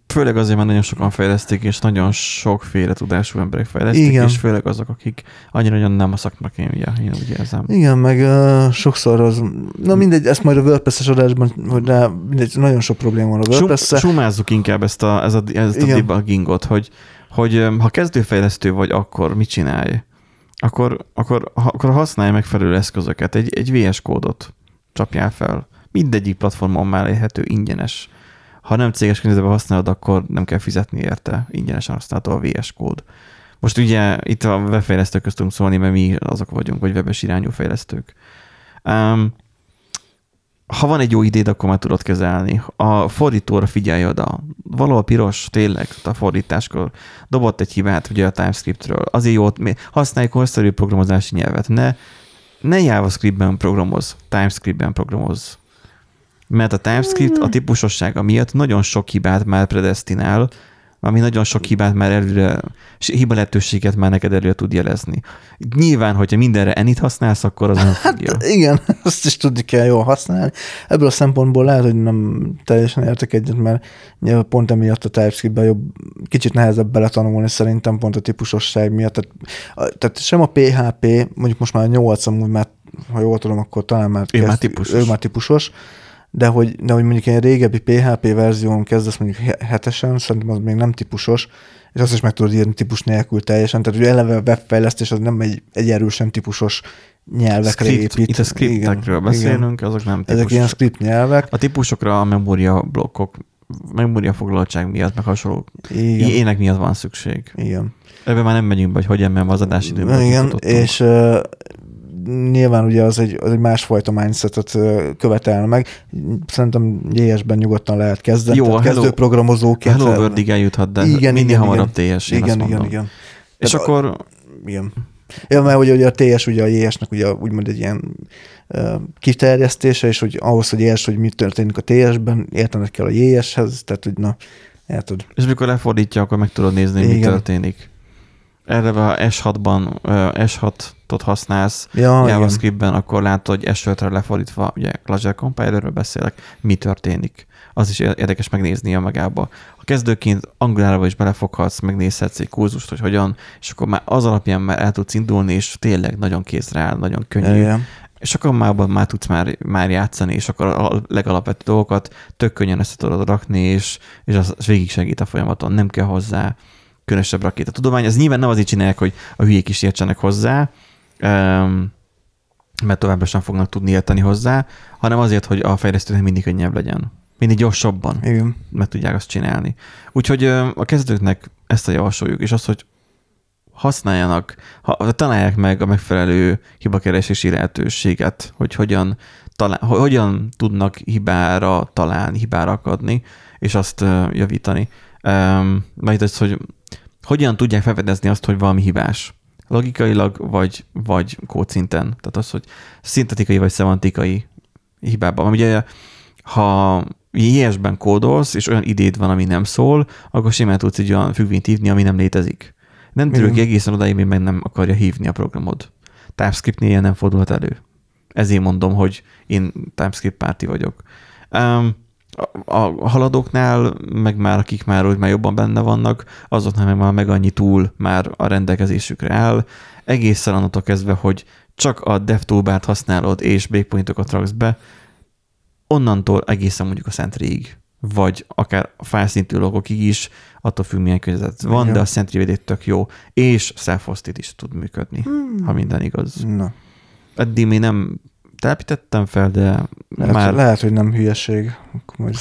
főleg azért, mert nagyon sokan fejlesztik, és nagyon sokféle tudású emberek fejlesztik, igen. és főleg azok, akik annyira nagyon nem a szakmakémia, én úgy érzem. Igen, meg uh, sokszor az, na mindegy, ezt majd a WordPress-es adásban, de mindegy, nagyon sok probléma van a WordPress-szel. Sumázzuk inkább ezt a, ezt a, ezt a debuggingot, hogy, hogy ha kezdőfejlesztő vagy, akkor mit csinálj? Akkor, akkor, akkor használj megfelelő eszközöket, egy, egy vé es kódot csapjál fel. Mindegyik platformon már elérhető ingyenes. Ha nem céges környezetben használod, akkor nem kell fizetni érte. Ingyenesen használható a vé es kód. Most ugye itt a webfejlesztők köztünk szólni, mert mi azok vagyunk, hogy webes irányú fejlesztők. Um, ha van egy jó idéd, akkor már tudod kezelni. A fordítóra figyelj oda. Valahol piros, tényleg, a fordításkor dobott egy hibát ugye a TypeScriptről. Azért jó, használj korszerű programozási nyelvet. Ne, ne JavaScriptben programoz, TypeScriptben programoz. Mert a TypeScript a típusossága miatt nagyon sok hibát már predesztinál, ami nagyon sok hibát már előre, hiba lehetőséget már neked előre tud jelezni. Nyilván, hogyha mindenre enit használsz, akkor az nem fogja. Hát igen, azt is tudni kell jól használni. Ebből a szempontból lehet, hogy nem teljesen értek egyet, mert pont emiatt a TypeScript-ben jobb, kicsit nehezebb beletanulni szerintem pont a típusosság miatt. Tehát, tehát sem a pé há pé, mondjuk most már a nyolc, amúgy már, ha jól tudom, akkor talán már, kezd, ő, már típusos. ő már típusos. De hogy, de hogy mondjuk egy régebbi pé há pé verzión kezdesz mondjuk hetesen, szerintem az még nem típusos, és azt is meg tudod írni típus nélkül teljesen, tehát ugye eleve a webfejlesztés az nem egy, egy erősen típusos nyelvekre script, épít. Itt a scriptekről beszélünk, igen. azok nem típusos. Ezek ilyen script nyelvek. A típusokra a memória blokkok, memória foglaltság miatt, meg hasonló igen. ének miatt van szükség. Igen. Ebben már nem megyünk be, hogy hogyan, mert az adás időben igen, és uh, nyilván ugye az egy, az egy másfajta mindsetet követel meg. Szerintem té es-ben nyugodtan lehet kezdeni. Jó, a kezdőprogramozóként. Hello World-ig eljuthat, de igen, mindig igen, hamarabb té es, én igen, igen, igen. És tehát akkor a, igen. Ja, mert ugye, ugye a té es, ugye a jé es-nek ugye úgymond egy ilyen uh, kiterjesztése, és hogy ahhoz, hogy értsd, hogy mi történik a té es-ben, értened kell a jé es-hez, tehát hogy na, el tud. És mikor lefordítja, akkor meg tudod nézni, mi történik. Erre a es hatban, es hatot használsz ja, JavaScript-ben, akkor látod, hogy es ötre lefordítva, ugye Closure Compilerről beszélek, mi történik. Az is érdekes megnéznie magába. A kezdőként Angularba is belefoghatsz, megnézhetsz egy kurzust, hogy hogyan, és akkor már az alapján már el tudsz indulni, és tényleg nagyon kézre áll, nagyon könnyű. Igen. És akkor már, már tudsz már, már játszani, és akkor a legalapvető dolgokat tök könnyen össze tudod rakni, és, és az és végig segít a folyamaton. Nem kell hozzá különösebb rakéta tudomány. Ez nyilván nem azért csinálják, hogy a hülyék is értsenek hozzá, mert továbbra sem fognak tudni érteni hozzá, hanem azért, hogy a fejlesztőnek mindig könnyebb legyen. Mindig gyorsabban igen. meg tudják azt csinálni. Úgyhogy a kezdőknek ezt a javasoljuk, és azt, hogy használjanak, ha, találják meg a megfelelő hibakeresési lehetőséget, hogy hogyan, talál, hogyan tudnak hibára találni, hibára akadni, és azt javítani. Mert az, hogy hogyan tudják felfedezni azt, hogy valami hibás. Logikailag, vagy, vagy kódszinten. Tehát az, hogy szintetikai, vagy szemantikai hibában. Ami ugye ha jé es-ben kódolsz, és olyan idéd van, ami nem szól, akkor simán tudsz egy olyan függvényt hívni, ami nem létezik. Nem tudjuk ki egészen odáig, még meg nem akarja hívni a programod. TypeScript-nél ilyen nem fordulhat elő. Ezért mondom, hogy én TypeScript párti vagyok. A haladóknál, meg már akik már úgy már jobban benne vannak, azoknál meg már meg annyi túl már a rendelkezésükre áll. Egészen annattól kezdve, hogy csak a DevToolbart használod, és breakpointokat raksz be, onnantól egészen mondjuk a Sentryig, vagy akár a fájlszintű logokig is, attól függ, milyen között van, igen. de a Sentry védét tök jó, és self-hosted is tud működni, hmm. ha minden igaz. Na. Eddig még nem telepítettem fel, de lehet, már... Lehet, hogy nem hülyeség.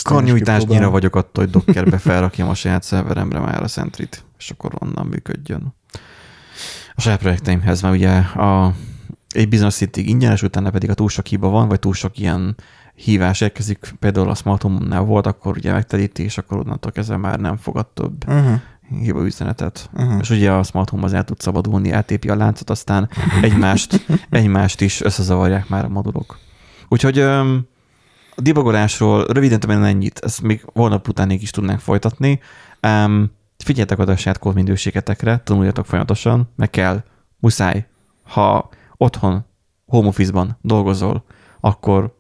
Karnyújtásnyira vagyok attól, hogy Dockerbe felrakjam a saját szerveremre már a Sentryt, és akkor onnan működjön. A saját projekteimhez, mert ugye a, egy bizonyos szintig ingyenes, utána pedig a túl sok hiba van, vagy túl sok ilyen hívás érkezik, például a Smart Home-nál volt, akkor ugye megtelíti, és akkor onnantól kezdve már nem fogad több uh-huh. hiba üzenetet. Uh-huh. És ugye a Smart Home az el tud szabadulni, eltépi a láncot, aztán egymást, egymást is összezavarják már a modulok. Úgyhogy öm, a debugolásról röviden többen ennyit, ezt még holnap utánig is tudnánk folytatni. Um, figyeljetek oda a saját kódminőségetekre, tanuljatok folyamatosan, meg kell, muszáj, ha otthon, home office-ban dolgozol, akkor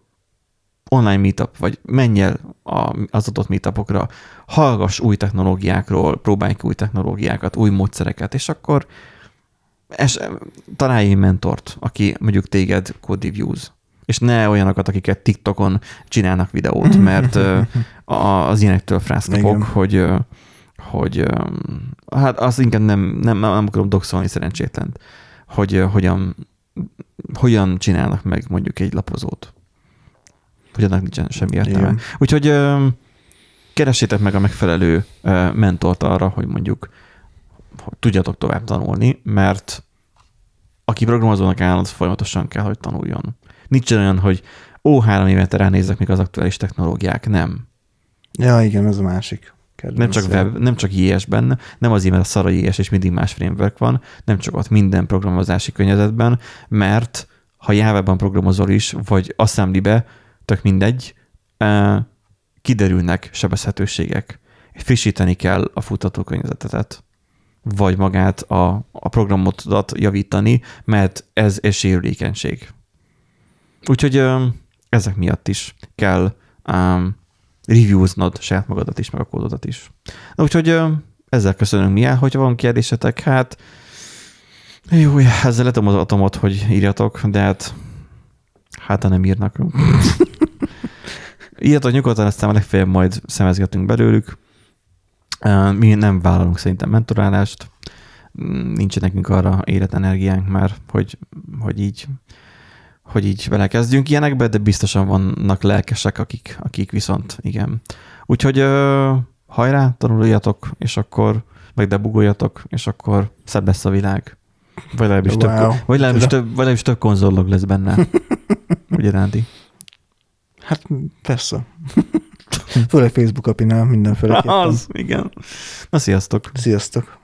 online meetup, vagy menj el az adott meetupokra, hallgass új technológiákról, próbálj ki új technológiákat, új módszereket, és akkor és találj egy mentort, aki mondjuk téged code reviews, és ne olyanokat, akiket TikTokon csinálnak videót, mert az ilyenektől frászt kapok, hogy, hogy hát azt inkább nem, nem, nem akarom doxolni szerencsétlent, hogy hogyan, hogyan csinálnak meg mondjuk egy lapozót. Hogy annak nincsen semmi értelme. Úgyhogy ö, keressétek meg a megfelelő ö, mentort arra, hogy mondjuk hogy tudjatok tovább tanulni, mert aki programozónak áll, az folyamatosan kell, hogy tanuljon. Nincs olyan, hogy ó, három évente ránézzek, mik az aktuális technológiák, nem. Ja, igen, ez a másik. Nem csak, web, nem csak jé es benne, nem azért, mert a szar a jé es, és mindig más framework van, nem csak ott minden programozási környezetben, mert ha Java-ban programozol is, vagy Assembly-be, tök mindegy, kiderülnek sebezhetőségek. Frissíteni kell a futtatókörnyezetet, vagy magát a, a programodat javítani, mert ez egy sérülékenység. Úgyhogy ezek miatt is kell um, review-znod saját magadat is, meg a kódodat is. Na, úgyhogy ezzel köszönöm mi el, hogyha van kérdésetek, hát jó, ezzel letom az atomot, hogy írjatok, de hát hát, ha nem írnak. Írjatok nyugodtan, aztán legfeljebb majd szemezgetünk belőlük. Mi nem vállalunk szerintem mentorálást. Nincs nekünk arra életenergiánk már, hogy, hogy így hogy így belekezdjünk ilyenekbe, de biztosan vannak lelkesek, akik, akik viszont igen. Úgyhogy hajrá, tanuljatok, és akkor meg debugoljatok, és akkor szebb lesz a világ. Vagy legalábbis wow. több, vagy legalábbis több, vagy legalábbis több konzollog lesz benne. Ugye, Rándi? Hát persze. Főleg Facebook apinál mindenféleképpen. Az, igen. Na, sziasztok. Sziasztok.